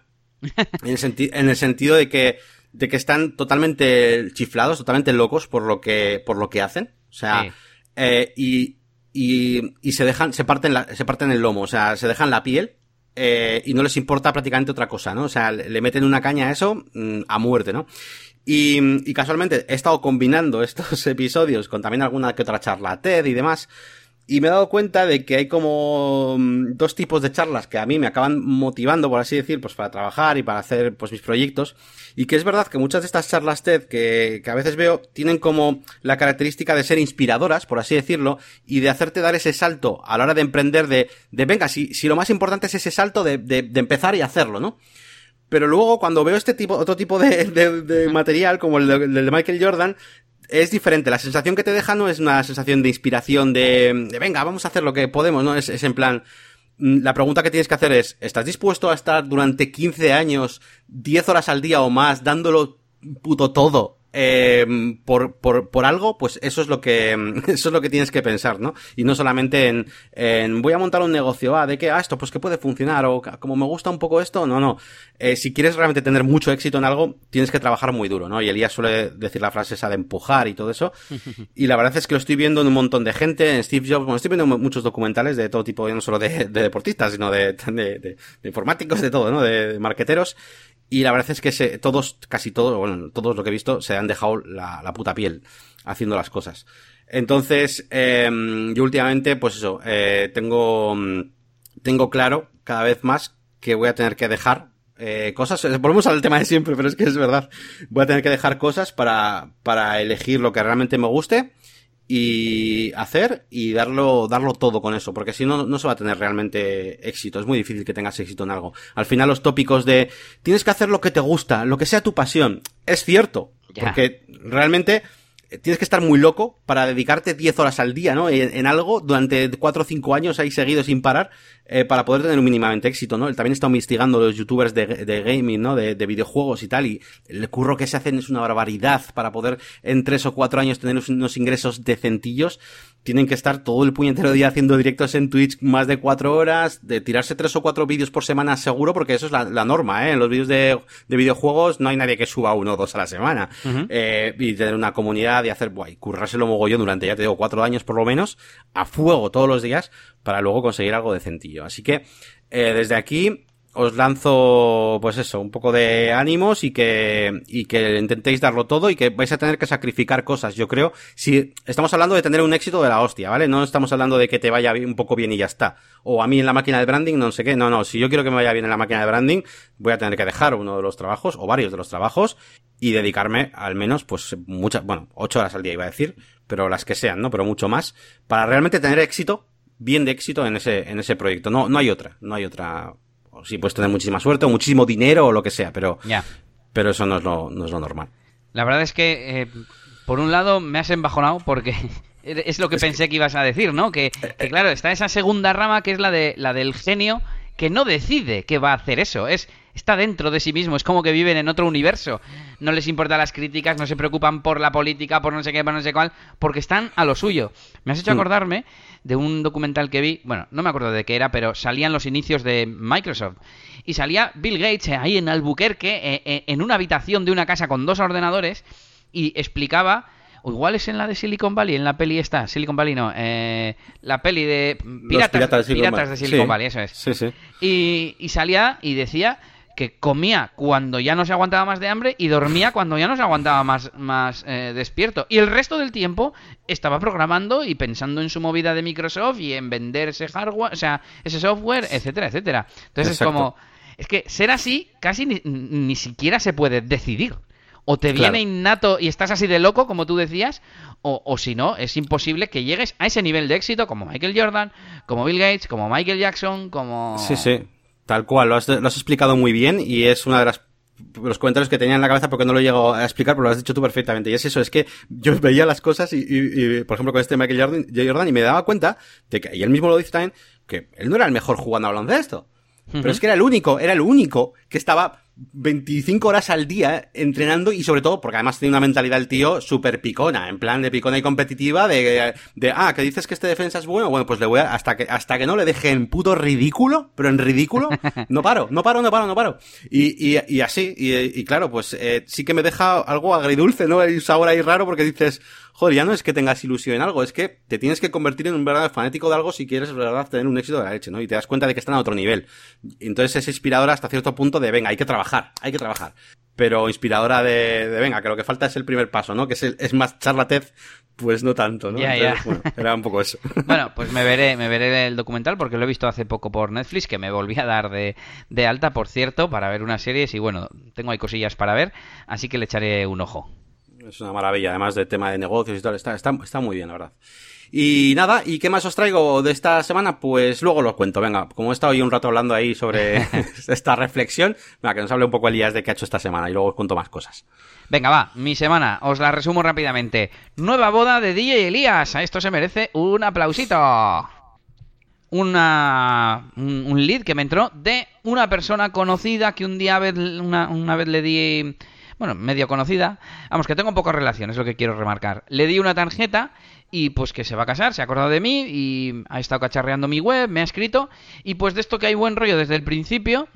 En el senti- en el sentido de que, de que están totalmente chiflados, totalmente locos por lo que, por lo que hacen. O sea, sí. eh, y, y, y se dejan, se parten la, se parten el lomo, o sea, se dejan la piel. Eh, y no les importa prácticamente otra cosa, ¿no? O sea, le meten una caña a eso mmm, a muerte, ¿no? Y, y casualmente he estado combinando estos episodios con también alguna que otra charla TED y demás, y me he dado cuenta de que hay como dos tipos de charlas que a mí me acaban motivando, por así decir, pues para trabajar y para hacer pues mis proyectos, y que es verdad que muchas de estas charlas TED que, que a veces veo tienen como la característica de ser inspiradoras, por así decirlo, y de hacerte dar ese salto a la hora de emprender de, de venga, si, si lo más importante es ese salto de, de, de empezar y hacerlo, ¿no? Pero luego cuando veo este tipo, otro tipo de, de, de material, como el de, el de Michael Jordan, es diferente. La sensación que te deja no es una sensación de inspiración de, de venga, vamos a hacer lo que podemos, ¿no? Es, es en plan, la pregunta que tienes que hacer es, ¿estás dispuesto a estar durante quince años, diez horas al día o más, dándolo puto todo, eh, por, por, por algo? Pues eso es lo que, eso es lo que tienes que pensar, ¿no? Y no solamente en, en voy a montar un negocio, ah, de qué, ah, esto, pues que puede funcionar, o como me gusta un poco esto, no, no. Eh, si quieres realmente tener mucho éxito en algo, tienes que trabajar muy duro, ¿no? Y Elías suele decir la frase esa de empujar y todo eso. Y la verdad es que lo estoy viendo en un montón de gente, en Steve Jobs, bueno, estoy viendo muchos documentales de todo tipo, no solo de, de deportistas, sino de, de, de, de informáticos, de todo, ¿no? De, de marqueteros. Y la verdad es que se, todos, casi todos, bueno, todos lo que he visto, se han dejado la, la puta piel haciendo las cosas. Entonces, eh, yo últimamente, pues eso, eh, tengo, tengo claro cada vez más que voy a tener que dejar eh, cosas. Volvemos al tema de siempre, pero es que es verdad. Voy a tener que dejar cosas para, para elegir lo que realmente me guste y hacer y darlo, darlo todo con eso, porque si no, no se va a tener realmente éxito. Es muy difícil que tengas éxito en algo. Al final los tópicos de tienes que hacer lo que te gusta, lo que sea tu pasión, es cierto, yeah. Porque realmente tienes que estar muy loco para dedicarte diez horas al día, ¿no? En, en algo durante cuatro o cinco años ahí seguido sin parar, eh, para poder tener un mínimamente éxito, ¿no? Él también está investigando los youtubers de, de gaming, ¿no? De, de videojuegos y tal, y el curro que se hacen es una barbaridad para poder en tres o cuatro años tener unos ingresos decentillos. Tienen que estar todo el puñetero día haciendo directos en Twitch más de cuatro horas, de tirarse tres o cuatro vídeos por semana seguro, porque eso es la, la norma, ¿eh? En los vídeos de, de videojuegos no hay nadie que suba uno o dos a la semana. Uh-huh. Eh, y tener una comunidad y hacer, guay, currárselo mogollón durante, ya te digo, cuatro años por lo menos, a fuego todos los días, para luego conseguir algo decentillo. Así que, eh, desde aquí os lanzo, pues eso, un poco de ánimos y que, y que intentéis darlo todo y que vais a tener que sacrificar cosas, yo creo. Si estamos hablando de tener un éxito de la hostia, ¿vale? No estamos hablando de que te vaya un poco bien y ya está. O a mí en la máquina de branding, no sé qué. No, no, si yo quiero que me vaya bien en la máquina de branding, voy a tener que dejar uno de los trabajos o varios de los trabajos y dedicarme al menos, pues, muchas, bueno, ocho horas al día iba a decir, pero las que sean, ¿no? Pero mucho más, para realmente tener éxito, bien de éxito en ese, en ese proyecto. No, no hay otra, no hay otra. Sí, puedes tener muchísima suerte o muchísimo dinero o lo que sea, pero, yeah. pero eso no es, lo, no es lo normal. La verdad es que, eh, por un lado, me has embajonado porque es lo que es pensé que... que ibas a decir, ¿no? Que, que claro, está esa segunda rama que es la de la del genio que no decide que va a hacer eso. Es está dentro de sí mismo, es como que viven en otro universo. No les importan las críticas, no se preocupan por la política, por no sé qué, por no sé cuál, porque están a lo suyo. Me has hecho acordarme de un documental que vi, bueno, no me acuerdo de qué era, pero salían los inicios de Microsoft. Y salía Bill Gates eh, ahí en Albuquerque, eh, eh, en una habitación de una casa con dos ordenadores, y explicaba... O igual es en la de Silicon Valley, en la peli esta, Silicon Valley no, eh, la peli de Piratas, piratas de Silicon, piratas de Silicon sí, Valley, eso es. Sí, sí. Y, y salía y decía que comía cuando ya no se aguantaba más de hambre y dormía cuando ya no se aguantaba más, más eh, despierto. Y el resto del tiempo estaba programando y pensando en su movida de Microsoft y en vender ese hardware, o sea, ese software, etcétera, etcétera. Entonces Exacto. es como, es que ser así casi ni, ni siquiera se puede decidir. O te viene claro. innato y estás así de loco, como tú decías, o, o si no, es imposible que llegues a ese nivel de éxito como Michael Jordan, como Bill Gates, como Michael Jackson, como... Sí, sí, tal cual, lo has, lo has explicado muy bien y es una de las... los comentarios que tenía en la cabeza porque no lo llego a explicar, pero lo has dicho tú perfectamente. Y es eso, es que yo veía las cosas y, y, y por ejemplo, con este Michael Jordan, Jordan y me daba cuenta de que, y él mismo lo dice también, que él no era el mejor jugando a baloncesto. Pero uh-huh. es que era el único, era el único que estaba veinticinco horas al día entrenando y sobre todo, porque además tenía una mentalidad el tío súper picona, en plan de picona y competitiva, de, de, ah, que dices que este defensa es bueno, bueno, pues le voy a, hasta que, hasta que no le deje en puto ridículo, pero en ridículo, no paro, no paro, no paro, no paro. Y, y, y así, y, y claro, pues, eh, sí que me deja algo agridulce, ¿no? Hay un sabor ahí raro porque dices, joder, ya no es que tengas ilusión en algo, es que te tienes que convertir en un verdadero fanático de algo si quieres, de verdad, tener un éxito de la leche, ¿no? Y te das cuenta de que están a otro nivel. Entonces es inspiradora hasta cierto punto de, venga, hay que trabajar, hay que trabajar. Pero inspiradora de, de venga, que lo que falta es el primer paso, ¿no? Que es, el, es más charlatez, pues no tanto, ¿no? Yeah, Entonces, yeah. Bueno, era un poco eso. Bueno, pues me veré, me veré el documental porque lo he visto hace poco por Netflix, que me volví a dar de, de alta, por cierto, para ver unas series y bueno, tengo ahí cosillas para ver, así que le echaré un ojo. Es una maravilla, además del tema de negocios y tal, está, está, está muy bien, la verdad. Y nada, ¿y qué más os traigo de esta semana? Pues luego lo cuento, venga, como he estado yo un rato hablando ahí sobre esta reflexión, venga, que nos hable un poco Elías de qué ha hecho esta semana y luego os cuento más cosas. Venga, va, mi semana, os la resumo rápidamente. Nueva boda de D J Elías, a esto se merece un aplausito. Una, un lead que me entró de una persona conocida que un día una, una vez le di... Bueno, medio conocida. Vamos, que tengo poca relación, es lo que quiero remarcar. Le di una tarjeta y pues que se va a casar, se ha acordado de mí y ha estado cacharreando mi web, me ha escrito. Y pues de esto que hay buen rollo desde el principio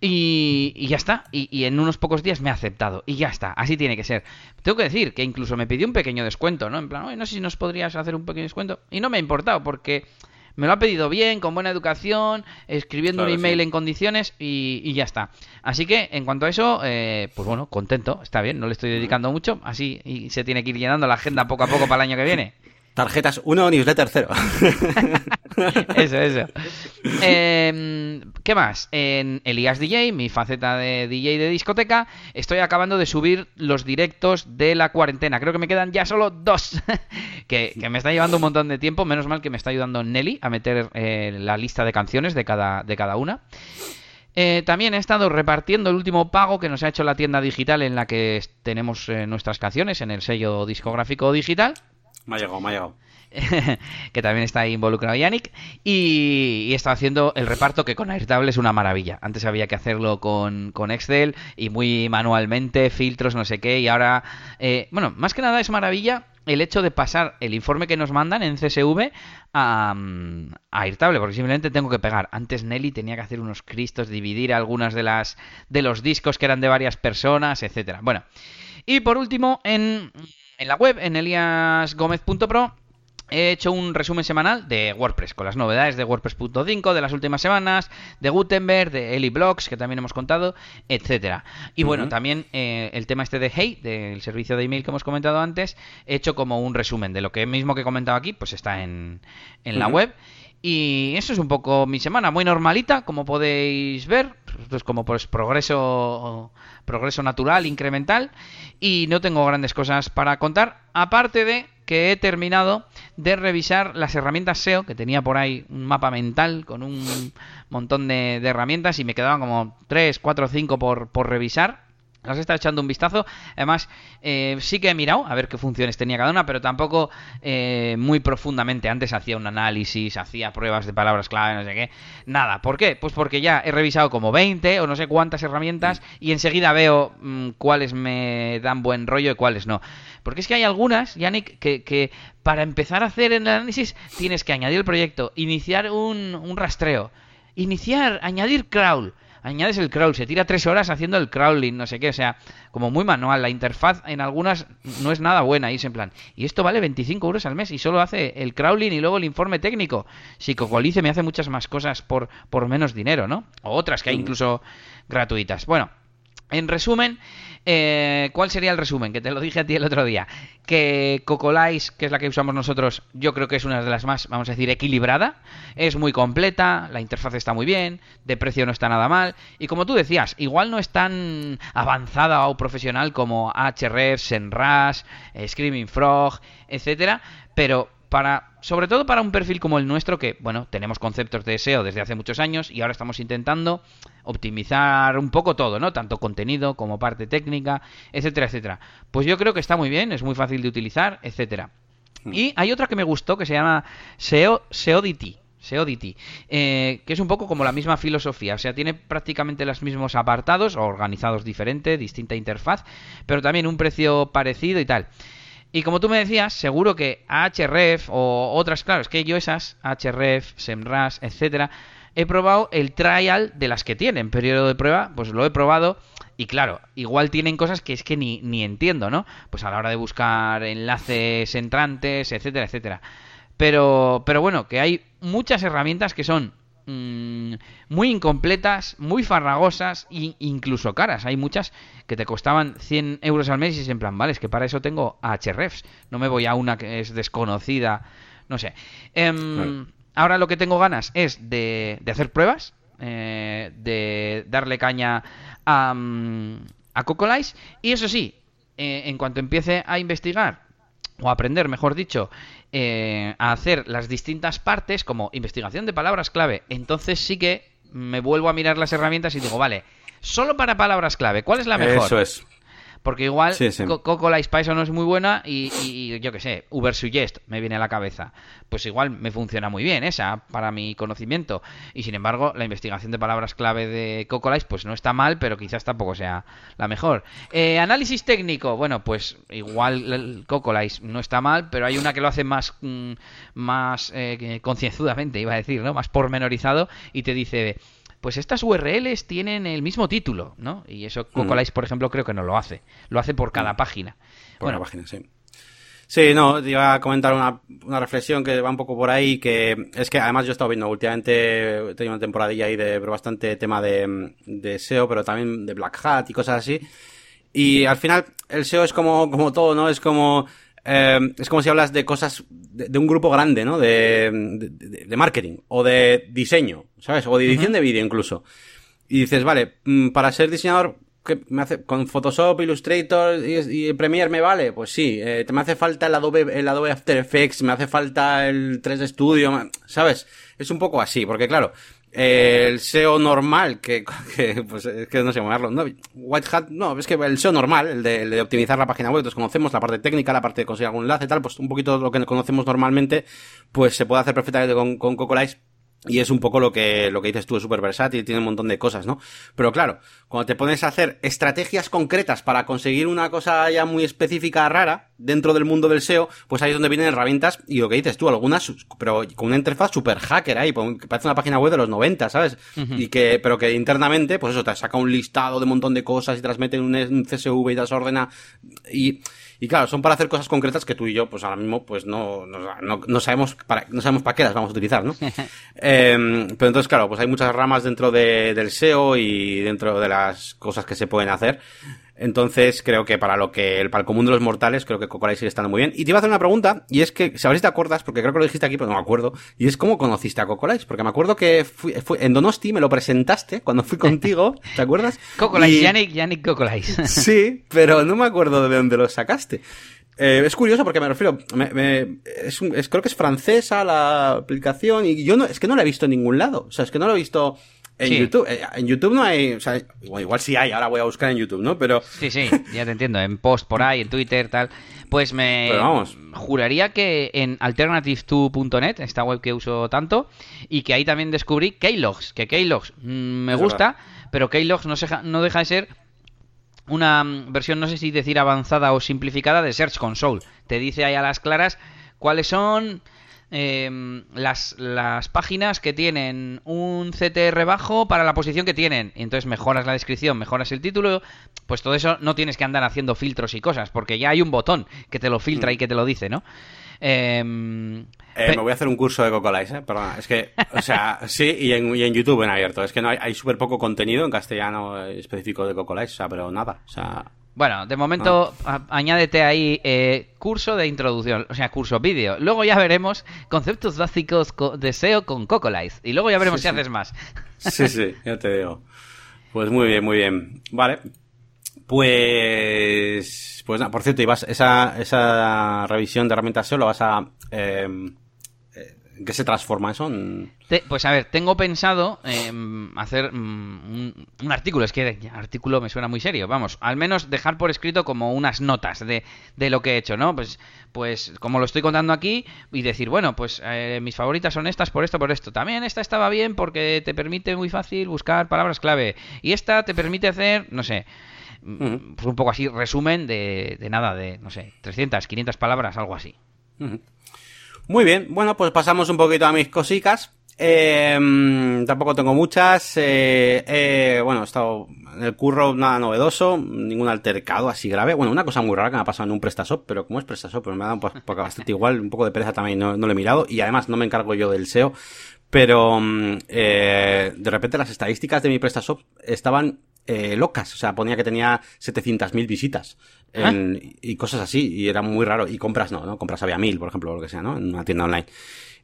y, y ya está. Y, y en unos pocos días me ha aceptado y ya está, así tiene que ser. Tengo que decir que incluso me pidió un pequeño descuento, ¿no? En plan, oye, no sé si nos podrías hacer un pequeño descuento. Y no me ha importado porque... me lo ha pedido bien, con buena educación, escribiendo claro, un email sí. en condiciones y, y ya está. Así que, en cuanto a eso, eh, pues bueno, contento, está bien, no le estoy dedicando mucho, así y se tiene que ir llenando la agenda poco a poco para el año que viene. Tarjetas uno, newsletter cero. Eso, eso. Eh, ¿Qué más? En Elías D J, mi faceta de D J de discoteca, estoy acabando de subir los directos de la cuarentena. Creo que me quedan ya solo dos, que, que me está llevando un montón de tiempo. Menos mal que me está ayudando Nelly a meter eh, la lista de canciones de cada, de cada una. Eh, también he estado repartiendo el último pago que nos ha hecho la tienda digital en la que tenemos eh, nuestras canciones, en el sello discográfico digital. Me ha llegado, me ha llegado. Que también está ahí involucrado Yannick. Y, y está haciendo el reparto que con Airtable es una maravilla. Antes había que hacerlo con, con Excel y muy manualmente, filtros, no sé qué. Y ahora, eh, bueno, más que nada es maravilla el hecho de pasar el informe que nos mandan en C S V a, a Airtable, porque simplemente tengo que pegar. Antes Nelly tenía que hacer unos cristos, dividir algunas de las de los discos que eran de varias personas, etcétera. Bueno, y por último, en... en la web, en elias gómez punto pro, he hecho un resumen semanal de WordPress, con las novedades de WordPress punto cinco, de las últimas semanas, de Gutenberg, de Eli Blogs, que también hemos contado, etcétera. Y bueno, uh-huh. también eh, el tema este de Hey, del servicio de email que hemos comentado antes, he hecho como un resumen de lo que mismo que he comentado aquí, pues está en, en uh-huh. la web. Y eso es un poco mi semana, muy normalita, como podéis ver, pues como pues progreso progreso natural, incremental, y no tengo grandes cosas para contar, aparte de que he terminado de revisar las herramientas S E O, que tenía por ahí un mapa mental con un montón de, de herramientas y me quedaban como tres, cuatro, cinco por, por revisar. Os he estado echando un vistazo. Además, eh, sí que he mirado a ver qué funciones tenía cada una, pero tampoco eh, muy profundamente. Antes hacía un análisis, hacía pruebas de palabras clave, no sé qué. Nada. ¿Por qué? Pues porque ya he revisado como veinte o no sé cuántas herramientas y enseguida veo mmm, cuáles me dan buen rollo y cuáles no. Porque es que hay algunas, Yannick, que, que para empezar a hacer el análisis tienes que añadir el proyecto, iniciar un, un rastreo, iniciar, añadir crawl. Añades el crawl, se tira tres horas haciendo el crawling, no sé qué, o sea, como muy manual. La interfaz en algunas no es nada buena, y es en plan, y esto vale veinticinco euros al mes y solo hace el crawling y luego el informe técnico. Si Cocolyze me hace muchas más cosas por, por menos dinero, ¿no? O otras que hay incluso gratuitas. Bueno, en resumen, eh, ¿cuál sería el resumen? Que te lo dije a ti el otro día. Que Cocolyze, que es la que usamos nosotros, yo creo que es una de las más, vamos a decir, equilibrada. Es muy completa, la interfaz está muy bien, de precio no está nada mal. Y como tú decías, igual no es tan avanzada o profesional como Ahrefs, SEMrush, Screaming Frog, etcétera, pero para... sobre todo para un perfil como el nuestro, que, bueno, tenemos conceptos de S E O desde hace muchos años y ahora estamos intentando optimizar un poco todo, ¿no? Tanto contenido como parte técnica, etcétera, etcétera. Pues yo creo que está muy bien, es muy fácil de utilizar, etcétera. Y hay otra que me gustó que se llama S E O, SEOdity. SEOdity, eh, que es un poco como la misma filosofía, o sea, tiene prácticamente los mismos apartados, organizados diferente, distinta interfaz, pero también un precio parecido y tal. Y como tú me decías, seguro que Ahrefs o otras, claro, es que yo esas, Ahrefs, SEMrush, etcétera, he probado el trial de las que tienen periodo de prueba, pues lo he probado y claro, igual tienen cosas que es que ni, ni entiendo, ¿no? Pues a la hora de buscar enlaces entrantes, etcétera, etcétera. Pero, pero bueno, que hay muchas herramientas que son mmm, muy incompletas, muy farragosas e incluso caras. Hay muchas que te costaban cien euros al mes y es en plan, vale, es que para eso tengo Ahrefs, no me voy a una que es desconocida, no sé. Eh, claro. Ahora lo que tengo ganas es de, de hacer pruebas, eh, de darle caña a, a Cocolyze, y eso sí, eh, en cuanto empiece a investigar, o aprender, mejor dicho, eh, a hacer las distintas partes, como investigación de palabras clave, entonces sí que me vuelvo a mirar las herramientas y digo, vale, solo para palabras clave, ¿cuál es la mejor? Eso es. Porque igual sí, sí. Cocolyze para eso no es muy buena y, y yo qué sé, Ubersuggest me viene a la cabeza. Pues igual me funciona muy bien esa para mi conocimiento. Y sin embargo, la investigación de palabras clave de Cocolyze pues no está mal, pero quizás tampoco sea la mejor. Eh, análisis técnico. Bueno, pues igual el Cocolyze no está mal, pero hay una que lo hace más, más eh, concienzudamente, iba a decir, ¿no? Más pormenorizado y te dice... pues estas U R Ls tienen el mismo título, ¿no? Y eso Cocolyze, por ejemplo, creo que no lo hace. Lo hace por cada página. Por bueno, cada página, sí. Sí, no, te iba a comentar una, una reflexión que va un poco por ahí, que es que además yo he estado viendo últimamente, he tenido una temporadilla ahí de bastante tema de, de S E O, pero también de Black Hat y cosas así. Y al final el S E O es como, como todo, ¿no? Es como... Eh, es como si hablas de cosas de, de un grupo grande, ¿no? De, de, de marketing o de diseño, ¿sabes? O de edición uh-huh. de vídeo incluso. Y dices, vale, para ser diseñador, ¿qué me hace? ¿Con Photoshop, Illustrator y, y Premiere me vale? Pues sí, eh, me hace falta el Adobe, el Adobe After Effects, me hace falta el tres D Studio, ¿sabes? Es un poco así, porque claro, eh, el S E O normal, que, que pues es que no sé llamarlo, no, White Hat, no, es que el S E O normal, el de, el de optimizar la página web, entonces conocemos la parte técnica, la parte de conseguir algún enlace, tal, pues un poquito lo que conocemos normalmente, pues se puede hacer perfectamente con, con Cocolyze. Y es un poco lo que, lo que dices tú, es súper versátil, tiene un montón de cosas, ¿no? Pero claro, cuando te pones a hacer estrategias concretas para conseguir una cosa ya muy específica, rara, dentro del mundo del S E O, pues ahí es donde vienen herramientas, y lo que dices tú, algunas, pero con una interfaz súper hacker ahí, que parece una página web de los noventa, ¿sabes? Uh-huh. Y que, pero que internamente, pues eso, te saca un listado de un montón de cosas y te las mete en un C S V y te las ordena, y... Y claro, son para hacer cosas concretas que tú y yo, pues ahora mismo, pues no, no, no, no sabemos para, no sabemos para qué las vamos a utilizar, ¿no? eh, pero entonces, claro, pues hay muchas ramas dentro de, del S E O y dentro de las cosas que se pueden hacer. Entonces, creo que para lo que, para el común de los mortales, creo que Cocolyze sigue estando muy bien. Y te iba a hacer una pregunta, y es que, ¿sabes si te acuerdas? Porque creo que lo dijiste aquí, pero no me acuerdo. Y es, ¿cómo conociste a Cocolyze? Porque me acuerdo que fui, fui en Donosti, me lo presentaste cuando fui contigo, ¿te acuerdas? Cocolyze, y... Yannick, Yannick Cocolyze. Sí, pero no me acuerdo de dónde lo sacaste. Eh, es curioso porque me refiero, me, me, es, un, es creo que es francesa la aplicación, y yo no, es que no la he visto en ningún lado. O sea, es que no la he visto... En sí. YouTube, en YouTube no hay, o sea, igual sí hay, ahora voy a buscar en YouTube, ¿no? Pero sí, sí, ya te entiendo, en post por ahí, en Twitter, tal. Pues me juraría que en alternative two punto net, esta web que uso tanto, y que ahí también descubrí Keylogs, que Keylogs mmm, me es gusta, verdad. Pero Keylogs no, se, no deja de ser una versión, no sé si decir avanzada o simplificada, de Search Console. Te dice ahí a las claras cuáles son... Eh, las, las páginas que tienen un C T R bajo para la posición que tienen, y entonces mejoras la descripción, mejoras el título, pues todo eso no tienes que andar haciendo filtros y cosas, porque ya hay un botón que te lo filtra y que te lo dice, ¿no? Eh, eh, pero... Me voy a hacer un curso de Cocolyze, ¿eh? Perdona, es que, o sea, sí, y en, y en YouTube en abierto, es que no hay, hay súper poco contenido en castellano específico de Cocolyze, o sea, pero nada, o sea... Bueno, de momento ah. a, añádete ahí eh, curso de introducción, o sea, curso vídeo. Luego ya veremos conceptos básicos de S E O con Cocolyze. Y luego ya veremos sí, si sí. haces más. Sí, sí, ya te digo. Pues muy bien, muy bien. Vale. Pues... Pues nada, por cierto, y vas, esa, esa revisión de herramientas S E O la vas a... Eh, ¿en qué se transforma eso? En... Te, pues a ver, tengo pensado eh, hacer mm, un, un artículo, es que artículo me suena muy serio, vamos, al menos dejar por escrito como unas notas de, de lo que he hecho, ¿no? Pues pues como lo estoy contando aquí y decir, bueno, pues eh, mis favoritas son estas por esto, por esto. También esta estaba bien porque te permite muy fácil buscar palabras clave y esta te permite hacer, no sé, uh-huh. pues un poco así resumen de, de nada, de, no sé, trescientas, quinientas palabras, algo así. Uh-huh. Muy bien, bueno, pues pasamos un poquito a mis cositas. Eh, tampoco tengo muchas. Eh, eh, bueno, he estado en el curro, nada novedoso, ningún altercado así grave. Bueno, una cosa muy rara que me ha pasado en un PrestaShop, pero como es PrestaShop, pues me ha dado un poco bastante igual, un poco de pereza también, no, no lo he mirado. Y además no me encargo yo del S E O, pero eh, de repente las estadísticas de mi PrestaShop estaban... Eh, locas, o sea, ponía que tenía setecientas mil visitas en, ¿Ah? y cosas así, y era muy raro, y compras no, ¿no? Compras había mil, por ejemplo, o lo que sea, ¿no? En una tienda online.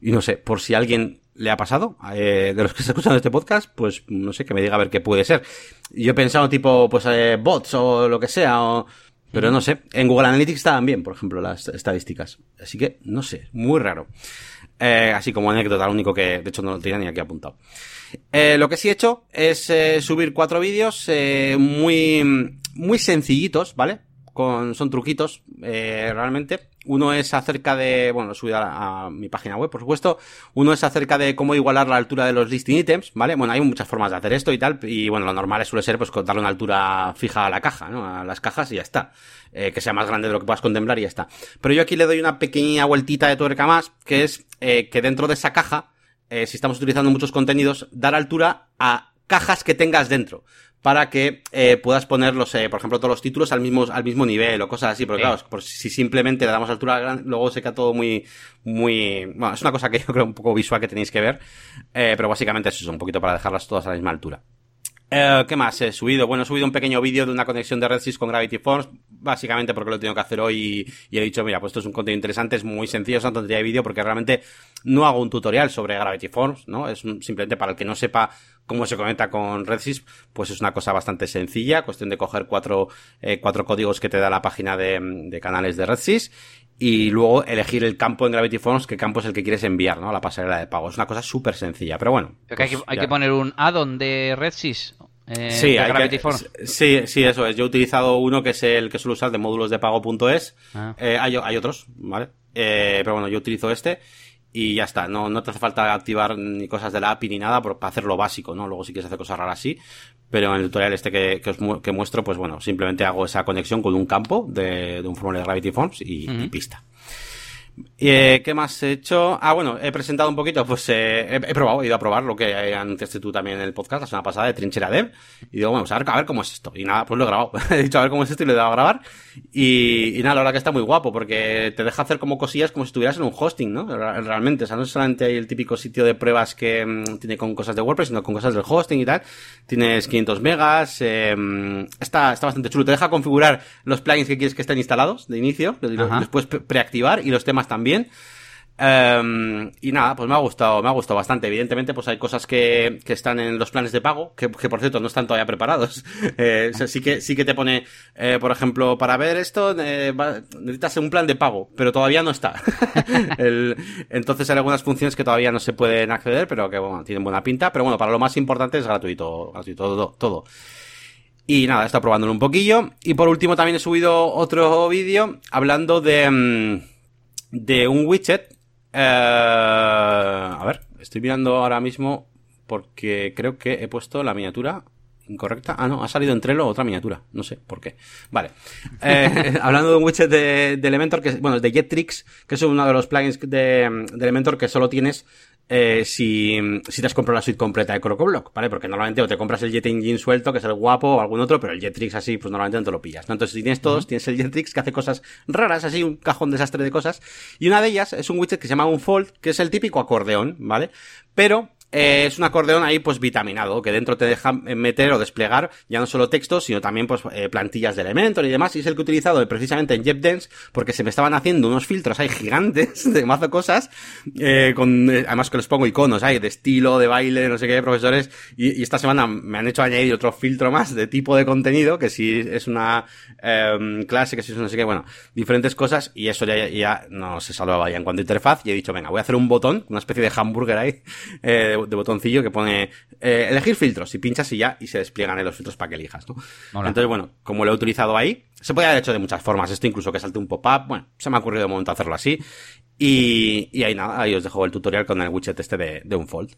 Y no sé, por si a alguien le ha pasado, eh, de los que se escuchan este podcast, pues no sé, que me diga a ver qué puede ser. Yo he pensado tipo, pues eh, bots o lo que sea, o... pero no sé, en Google Analytics estaban bien, por ejemplo, las estadísticas. Así que, no sé, muy raro. Eh, así como anécdota, lo único que, de hecho, no lo tenía ni aquí apuntado. Eh, lo que sí he hecho es eh, subir cuatro vídeos eh, muy muy sencillitos, ¿vale? Con, son truquitos, eh, realmente. Uno es acerca de, bueno, lo he subido a, a mi página web, por supuesto. Uno es acerca de cómo igualar la altura de los listing items, ¿vale? Bueno, hay muchas formas de hacer esto y tal. Y bueno, lo normal suele ser, pues, darle una altura fija a la caja, ¿no? A las cajas y ya está. Eh, que sea más grande de lo que puedas contemplar y ya está. Pero yo aquí le doy una pequeña vueltita de tuerca más, que es eh, que dentro de esa caja, eh, si estamos utilizando muchos contenidos, dar altura a cajas que tengas dentro, para que eh, puedas poner los, eh, por ejemplo, todos los títulos al mismo al mismo nivel o cosas así, porque sí. claro, por si simplemente le damos altura, luego se queda todo muy, muy, bueno, es una cosa que yo creo un poco visual que tenéis que ver, eh, pero básicamente eso es un poquito para dejarlas todas a la misma altura. Eh, ¿Qué más he subido? Bueno, he subido un pequeño vídeo de una conexión de RedSys con Gravity Forms, básicamente porque lo he tenido que hacer hoy y, y he dicho, mira, pues esto es un contenido interesante, es muy sencillo, es una tontería de vídeo porque realmente no hago un tutorial sobre Gravity Forms, ¿no? Es un, simplemente para el que no sepa cómo se conecta con RedSys, pues es una cosa bastante sencilla, cuestión de coger cuatro, eh, cuatro códigos que te da la página de, de canales de RedSys y luego elegir el campo en Gravity Forms, qué campo es el que quieres enviar, ¿no? A la pasarela de pago. Es una cosa súper sencilla, pero bueno. Pero pues que hay, hay que poner un add-on de RedSys. Eh, sí, de Gravity que, Forms. sí, sí, eso es. Yo he utilizado uno que es el que suelo usar de módulos de pago.es. Ah. Eh, hay, hay otros, ¿vale? Eh, pero bueno, yo utilizo este. Y ya está, no, no te hace falta activar ni cosas de la A P I ni nada por, para hacer lo básico, ¿no? Luego si quieres hacer cosas raras sí, pero en el tutorial este que, que os mu- que muestro, pues bueno, simplemente hago esa conexión con un campo de, de un formulario de Gravity Forms y, uh-huh. y pista. Eh, ¿Qué más he hecho? Ah, bueno, he presentado un poquito, pues eh, he, he probado, he ido a probar lo que anunciaste tú también en el podcast la semana pasada de Trinchera Dev. Y digo, bueno, pues a ver, a ver cómo es esto. Y nada, pues lo he grabado. He dicho, a ver cómo es esto y lo he dado a grabar. Y, y nada, la verdad que está muy guapo porque te deja hacer como cosillas como si estuvieras en un hosting, ¿no? Realmente, o sea, no solamente hay el típico sitio de pruebas que mmm, tiene con cosas de WordPress, sino con cosas del hosting y tal. Tienes quinientos megas, eh, está, está bastante chulo. Te deja configurar los plugins que quieres que estén instalados de inicio, Ajá. después pre- preactivar y los temas también. Um, y nada, pues me ha gustado, me ha gustado bastante. Evidentemente, pues hay cosas que, que están en los planes de pago, que, que por cierto no están todavía preparados. Eh, o sea, sí que, sí que te pone, eh, por ejemplo, para ver esto, eh, va, necesitas un plan de pago, pero todavía no está. El, entonces hay algunas funciones que todavía no se pueden acceder, pero que bueno, tienen buena pinta. Pero bueno, para lo más importante es gratuito, gratuito todo, todo. Y nada, he estado probándolo un poquillo. Y por último también he subido otro vídeo hablando de, de un widget. Eh, a ver, estoy mirando ahora mismo porque creo que he puesto la miniatura incorrecta. Ah, no, ha salido en Trello otra miniatura. No sé por qué. Vale. Eh, hablando de un widget de, de Elementor, que bueno, de JetTricks, que es uno de los plugins de, de Elementor que solo tienes eh, si, si te has comprado la suite completa de Crocoblock, ¿vale? Porque normalmente o te compras el JetEngine suelto, que es el guapo, o algún otro, pero el JetTricks así, pues normalmente no te lo pillas, ¿no? Entonces, si tienes todos, tienes el JetTricks que hace cosas raras, así, un cajón desastre de cosas. Y una de ellas es un widget que se llama Unfold, que es el típico acordeón, ¿vale? Pero Eh, es un acordeón ahí pues vitaminado, que dentro te deja meter o desplegar ya no solo textos, sino también pues eh, plantillas de Elementor y demás, y es el que he utilizado precisamente en JetDance, porque se me estaban haciendo unos filtros ahí gigantes de mazo cosas, eh, con eh, además que les pongo iconos ahí de estilo, de baile, no sé qué, profesores, y, y esta semana me han hecho añadir otro filtro más de tipo de contenido, que si es una eh, clase, que si es no sé qué, bueno, diferentes cosas, y eso ya, ya no se salvaba ya en cuanto a interfaz, y he dicho, venga, voy a hacer un botón, una especie de hamburger ahí, eh, de de botoncillo que pone eh, elegir filtros y pinchas y ya, y se despliegan eh, los filtros para que elijas, ¿no? Hola. Entonces, bueno, como lo he utilizado ahí, se puede haber hecho de muchas formas, esto incluso que salte un pop-up, bueno, se me ha ocurrido de momento hacerlo así, y, y ahí nada, ahí os dejo el tutorial con el widget este de, de Unfold.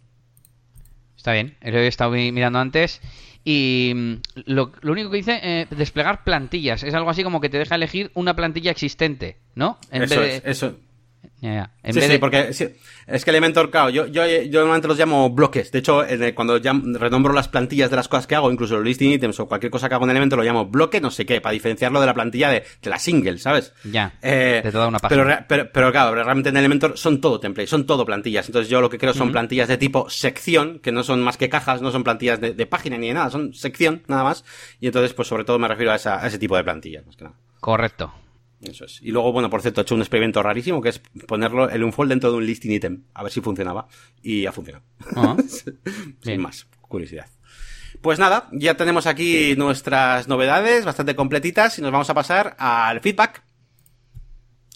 Está bien, es lo que he estado mirando antes. Y lo, lo único que dice, eh, desplegar plantillas, es algo así como que te deja elegir una plantilla existente, ¿no? En eso vez de... es, eso Yeah, yeah. En sí, vez sí, de... porque sí, es que Elementor, claro, yo, yo, yo normalmente los llamo bloques. De hecho, cuando ya renombro las plantillas de las cosas que hago, incluso los listing items o cualquier cosa que hago en Elementor, lo llamo bloque no sé qué, para diferenciarlo de la plantilla de, de la single, ¿sabes? Ya, eh, de toda una página. Pero, pero, pero claro, realmente en Elementor son todo templates, son todo plantillas. Entonces yo lo que creo son uh-huh. plantillas de tipo sección, que no son más que cajas, no son plantillas de, de página ni de nada, son sección, nada más. Y entonces, pues sobre todo me refiero a, esa, a ese tipo de plantillas, más que nada. Correcto. Eso es. Y luego, bueno, por cierto, he hecho un experimento rarísimo que es ponerlo el Unfold dentro de un listing item, a ver si funcionaba, y ha funcionado. Uh-huh. Sin Bien. Más curiosidad. Pues nada, ya tenemos aquí nuestras novedades bastante completitas y nos vamos a pasar al feedback.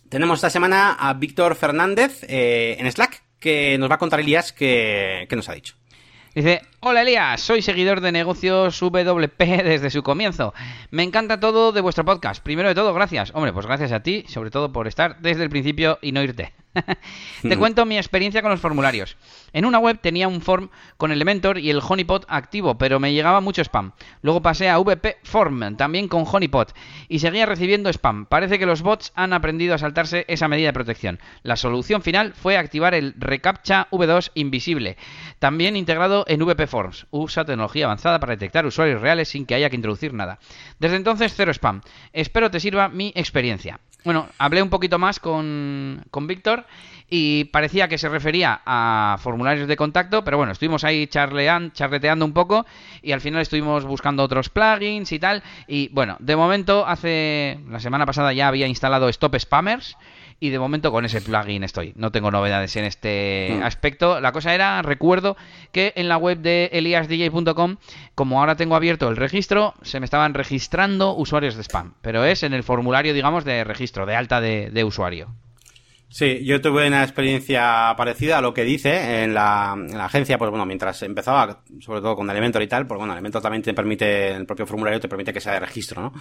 Tenemos esta semana a Víctor Fernández eh, en Slack, que nos va a contar Elías qué nos ha dicho. Dice, hola Elías, soy seguidor de Negocios W P desde su comienzo. Me encanta todo de vuestro podcast. Primero de todo, gracias. Hombre, pues gracias a ti, sobre todo por estar desde el principio y no irte. Te cuento mi experiencia con los formularios. En una web tenía un form con Elementor y el Honeypot activo, pero me llegaba mucho spam. Luego pasé a W P Form, también con Honeypot, y seguía recibiendo spam. Parece que los bots han aprendido a saltarse esa medida de protección. La solución final fue activar el reCAPTCHA V dos invisible, también integrado en W P Forms. Usa tecnología avanzada para detectar usuarios reales sin que haya que introducir nada. Desde entonces, cero spam. Espero te sirva mi experiencia. Bueno, hablé un poquito más con, con Víctor y parecía que se refería a formularios de contacto, pero bueno, estuvimos ahí charlean, charleteando un poco y al final estuvimos buscando otros plugins y tal. Y bueno, de momento, hace la semana pasada ya había instalado Stop Spammers y de momento con ese plugin estoy. No tengo novedades en este no. aspecto. La cosa era, recuerdo que en la web de elias d j punto com, como ahora tengo abierto el registro, se me estaban registrando usuarios de spam. Pero es en el formulario, digamos, de registro, de alta de, de usuario. Sí, yo tuve una experiencia parecida a lo que dice en la, en la agencia, pues bueno, mientras empezaba, sobre todo con Elementor y tal, pues bueno, Elementor también te permite, el propio formulario te permite que sea de registro, ¿no?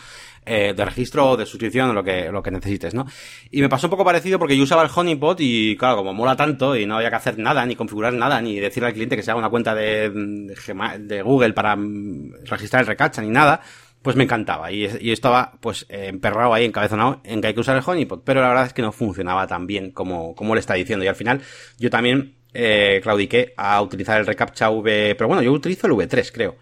Eh, de registro o de suscripción o lo que, lo que necesites, ¿no? Y me pasó un poco parecido porque yo usaba el Honeypot y claro, como mola tanto y no había que hacer nada, ni configurar nada, ni decirle al cliente que se haga una cuenta de, de Google para registrar el reCAPTCHA ni nada, pues me encantaba y, y estaba pues eh, emperrado ahí, encabezonado en que hay que usar el Honeypot, pero la verdad es que no funcionaba tan bien como, como le está diciendo y al final yo también eh, claudiqué a utilizar el reCAPTCHA V, pero bueno, yo utilizo el V tres creo,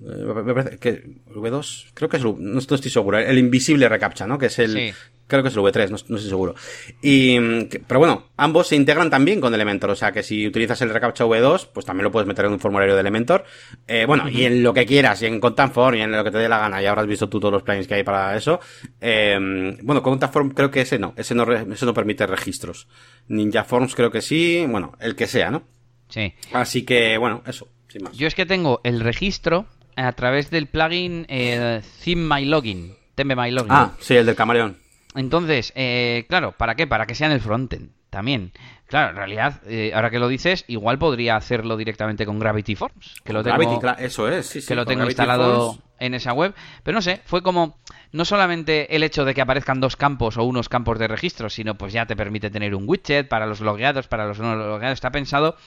me parece que el V dos, creo que es el, no estoy seguro, el invisible recaptcha, ¿no? Que es el, sí. Creo que es el V tres, no, no estoy seguro. Y, pero bueno, ambos se integran también con Elementor, o sea que si utilizas el recaptcha V dos, pues también lo puedes meter en un formulario de Elementor. Eh, bueno, y en lo que quieras, y en Contact Form, y en lo que te dé la gana, ya habrás visto tú todos los plugins que hay para eso. Eh, bueno, Contact Form creo que ese no, ese no, ese no permite registros. Ninja Forms creo que sí, bueno, el que sea, ¿no? Sí. Así que, bueno, eso. Yo es que tengo el registro a través del plugin eh, Theme My Login, Theme My Login. Ah, sí, el del camaleón. Entonces, eh, claro, ¿para qué? Para que sea en el frontend también. Claro, en realidad, eh, ahora que lo dices, igual podría hacerlo directamente con Gravity Forms, que lo tengo, Gravity, claro, eso es, sí, sí, que lo tengo Gravity instalado Forms en esa web. Pero no sé, fue como no solamente el hecho de que aparezcan dos campos o unos campos de registro, sino pues ya te permite tener un widget para los logueados, para los no logueados. Está pensado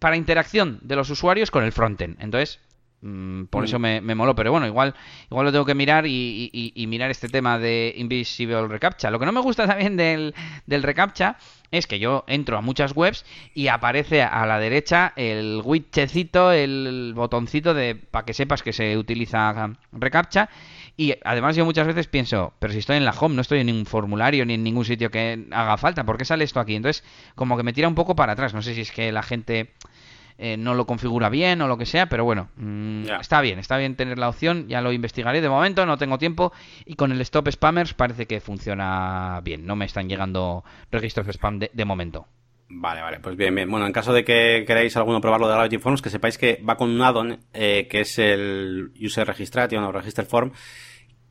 para interacción de los usuarios con el frontend. Entonces, mmm, por mm. eso me, me moló. Pero bueno, igual igual lo tengo que mirar y, y, y mirar este tema de Invisible Recaptcha. Lo que no me gusta también del, del Recaptcha es que yo entro a muchas webs y aparece a la derecha el widgetcito, el botoncito de para que sepas que se utiliza Recaptcha. Y además yo muchas veces pienso, pero si estoy en la home, no estoy en ningún formulario ni en ningún sitio que haga falta, ¿por qué sale esto aquí? Entonces, como que me tira un poco para atrás. No sé si es que la gente eh, no lo configura bien o lo que sea, pero bueno, mmm, yeah. está bien, está bien tener la opción, ya lo investigaré. De momento no tengo tiempo y con el Stop Spammers parece que funciona bien. No me están llegando registros de spam de, de momento. Vale, vale, pues bien, bien. Bueno, en caso de que queráis alguno probarlo de Gravity Forms, que sepáis que va con un add-on eh, que es el User Registration o Register Form,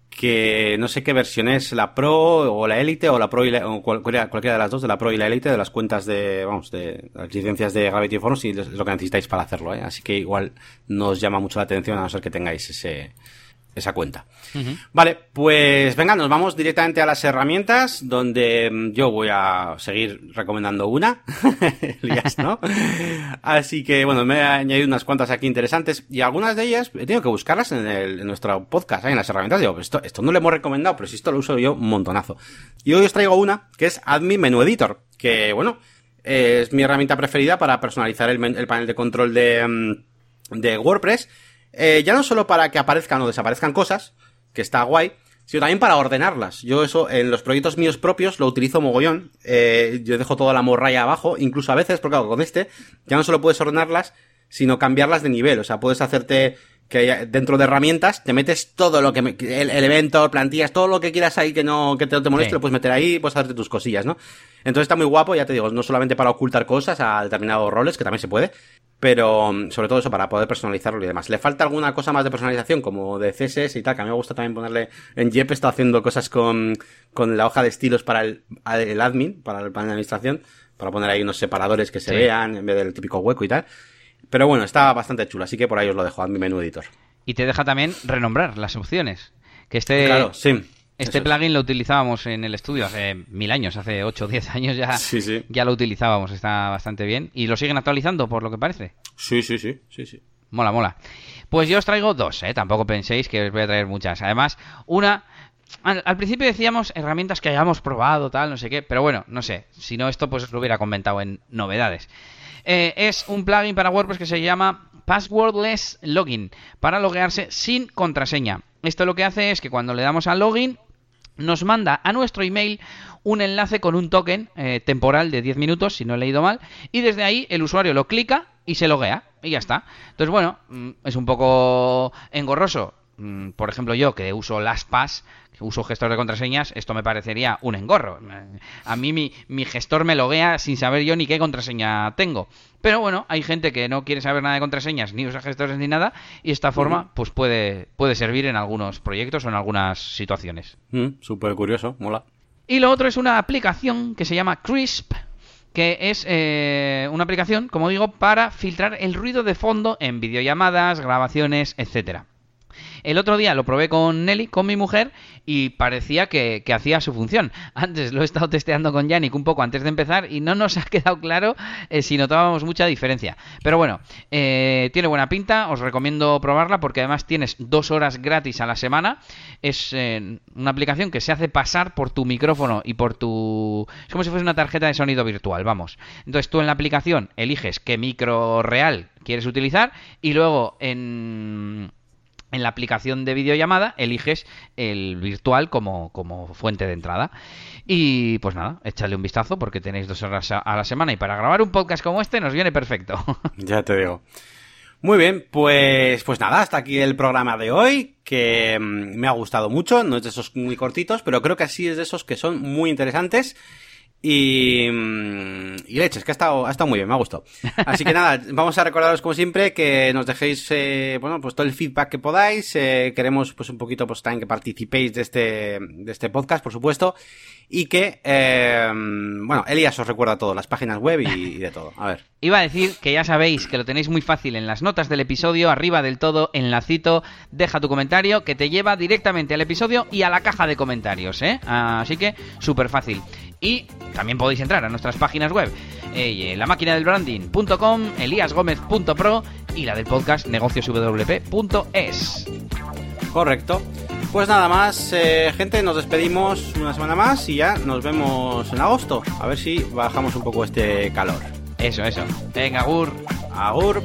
que no sé qué versión es, la Pro o la Elite o la Pro y la, o cualquiera, cualquiera de las dos, de la Pro y la Elite, de las cuentas de, vamos, de las licencias de Gravity Forms, y es lo que necesitáis para hacerlo, ¿eh? Así que igual no os llama mucho la atención a no ser que tengáis ese... esa cuenta. Uh-huh. Vale, pues venga, nos vamos directamente a las herramientas, donde yo voy a seguir recomendando una, Elías, ¿no? Así que, bueno, me he añadido unas cuantas aquí interesantes, y algunas de ellas he tenido que buscarlas en, el, en nuestro podcast, ¿eh? En las herramientas. Digo, esto, esto no lo hemos recomendado, pero si esto lo uso yo un montonazo. Y hoy os traigo una, que es Admin Menu Editor, que, bueno, es mi herramienta preferida para personalizar el, el panel de control de, de WordPress. Eh, ya no solo para que aparezcan o desaparezcan cosas, que está guay, sino también para ordenarlas. Yo eso en los proyectos míos propios lo utilizo mogollón. Eh, yo dejo toda la morralla abajo, incluso a veces, porque claro, con este ya no solo puedes ordenarlas, sino cambiarlas de nivel. O sea, puedes hacerte que dentro de herramientas te metes todo lo que... el Elementor, plantillas, todo lo que quieras ahí que no que te, no te moleste, sí. Lo puedes meter ahí y puedes hacerte tus cosillas, ¿no? Entonces está muy guapo, ya te digo, no solamente para ocultar cosas a determinados roles, que también se puede, pero sobre todo eso, para poder personalizarlo y demás. Le falta alguna cosa más de personalización, como de C S S y tal, que a mí me gusta también ponerle... En Yep está haciendo cosas con, con la hoja de estilos para el, el admin, para el panel de administración, para poner ahí unos separadores que se sí. vean en vez del típico hueco y tal. Pero bueno, está bastante chulo, así que por ahí os lo dejo, Admin Menu Editor. Y te deja también renombrar las opciones. Que este... Claro, sí. Este plugin es. Lo utilizábamos en el estudio hace mil años, hace ocho o diez años ya, sí, sí. ya lo utilizábamos, está bastante bien. Y lo siguen actualizando, por lo que parece. Sí, sí, sí, sí, sí. Mola, mola. Pues yo os traigo dos, ¿eh? Tampoco penséis que os voy a traer muchas. Además, una... Al, al principio decíamos herramientas que hayamos probado, tal, no sé qué. Pero bueno, no sé. Si no, esto pues os lo hubiera comentado en novedades. Eh, es un plugin para WordPress que se llama Passwordless Login, para loguearse sin contraseña. Esto lo que hace es que cuando le damos a Login... nos manda a nuestro email un enlace con un token eh, temporal de diez minutos, si no he leído mal, y desde ahí el usuario lo clica y se loguea, y ya está. Entonces, bueno, es un poco engorroso. Por ejemplo, yo que uso LastPass, que uso gestor de contraseñas, esto me parecería un engorro. A mí mi, mi gestor me loguea sin saber yo ni qué contraseña tengo. Pero bueno, hay gente que no quiere saber nada de contraseñas, ni usa gestores ni nada, y esta forma pues puede, puede servir en algunos proyectos o en algunas situaciones. Mm, súper curioso, mola. Y lo otro es una aplicación que se llama Crisp, que es eh, una aplicación, como digo, para filtrar el ruido de fondo en videollamadas, grabaciones, etcétera. El otro día lo probé con Nelly, con mi mujer, y parecía que, que hacía su función. Antes lo he estado testeando con Jani un poco antes de empezar y no nos ha quedado claro eh, si notábamos mucha diferencia. Pero bueno, eh, tiene buena pinta, os recomiendo probarla porque además tienes dos horas gratis a la semana. Es eh, una aplicación que se hace pasar por tu micrófono y por tu... Es como si fuese una tarjeta de sonido virtual, vamos. Entonces tú en la aplicación eliges qué micro real quieres utilizar y luego en... en la aplicación de videollamada eliges el virtual como, como fuente de entrada. Y pues nada, échale un vistazo porque tenéis dos horas a, a la semana y para grabar un podcast como este nos viene perfecto. Ya te digo. Muy bien, pues pues nada, hasta aquí el programa de hoy, que me ha gustado mucho. No es de esos muy cortitos, pero creo que sí es de esos que son muy interesantes. Y, y leches, que ha estado, ha estado muy bien, me ha gustado. Así que nada, vamos a recordaros como siempre que nos dejéis, eh, bueno, pues todo el feedback que podáis. Eh, queremos pues un poquito pues también que participéis de este, de este podcast, por supuesto. Y que, eh, bueno, Elías os recuerda todo, las páginas web y, y de todo. A ver. Iba a decir que ya sabéis que lo tenéis muy fácil en las notas del episodio, arriba del todo, enlacito, deja tu comentario, que te lleva directamente al episodio y a la caja de comentarios, ¿eh? Así que súper fácil. Y también podéis entrar a nuestras páginas web, eh, la máquina del branding punto com, elias gómez punto pro y la del podcast negocios w p punto es. Correcto. Pues nada más, eh, gente, nos despedimos una semana más y ya nos vemos en agosto. A ver si bajamos un poco este calor. Eso, eso. Venga, agur. Agur.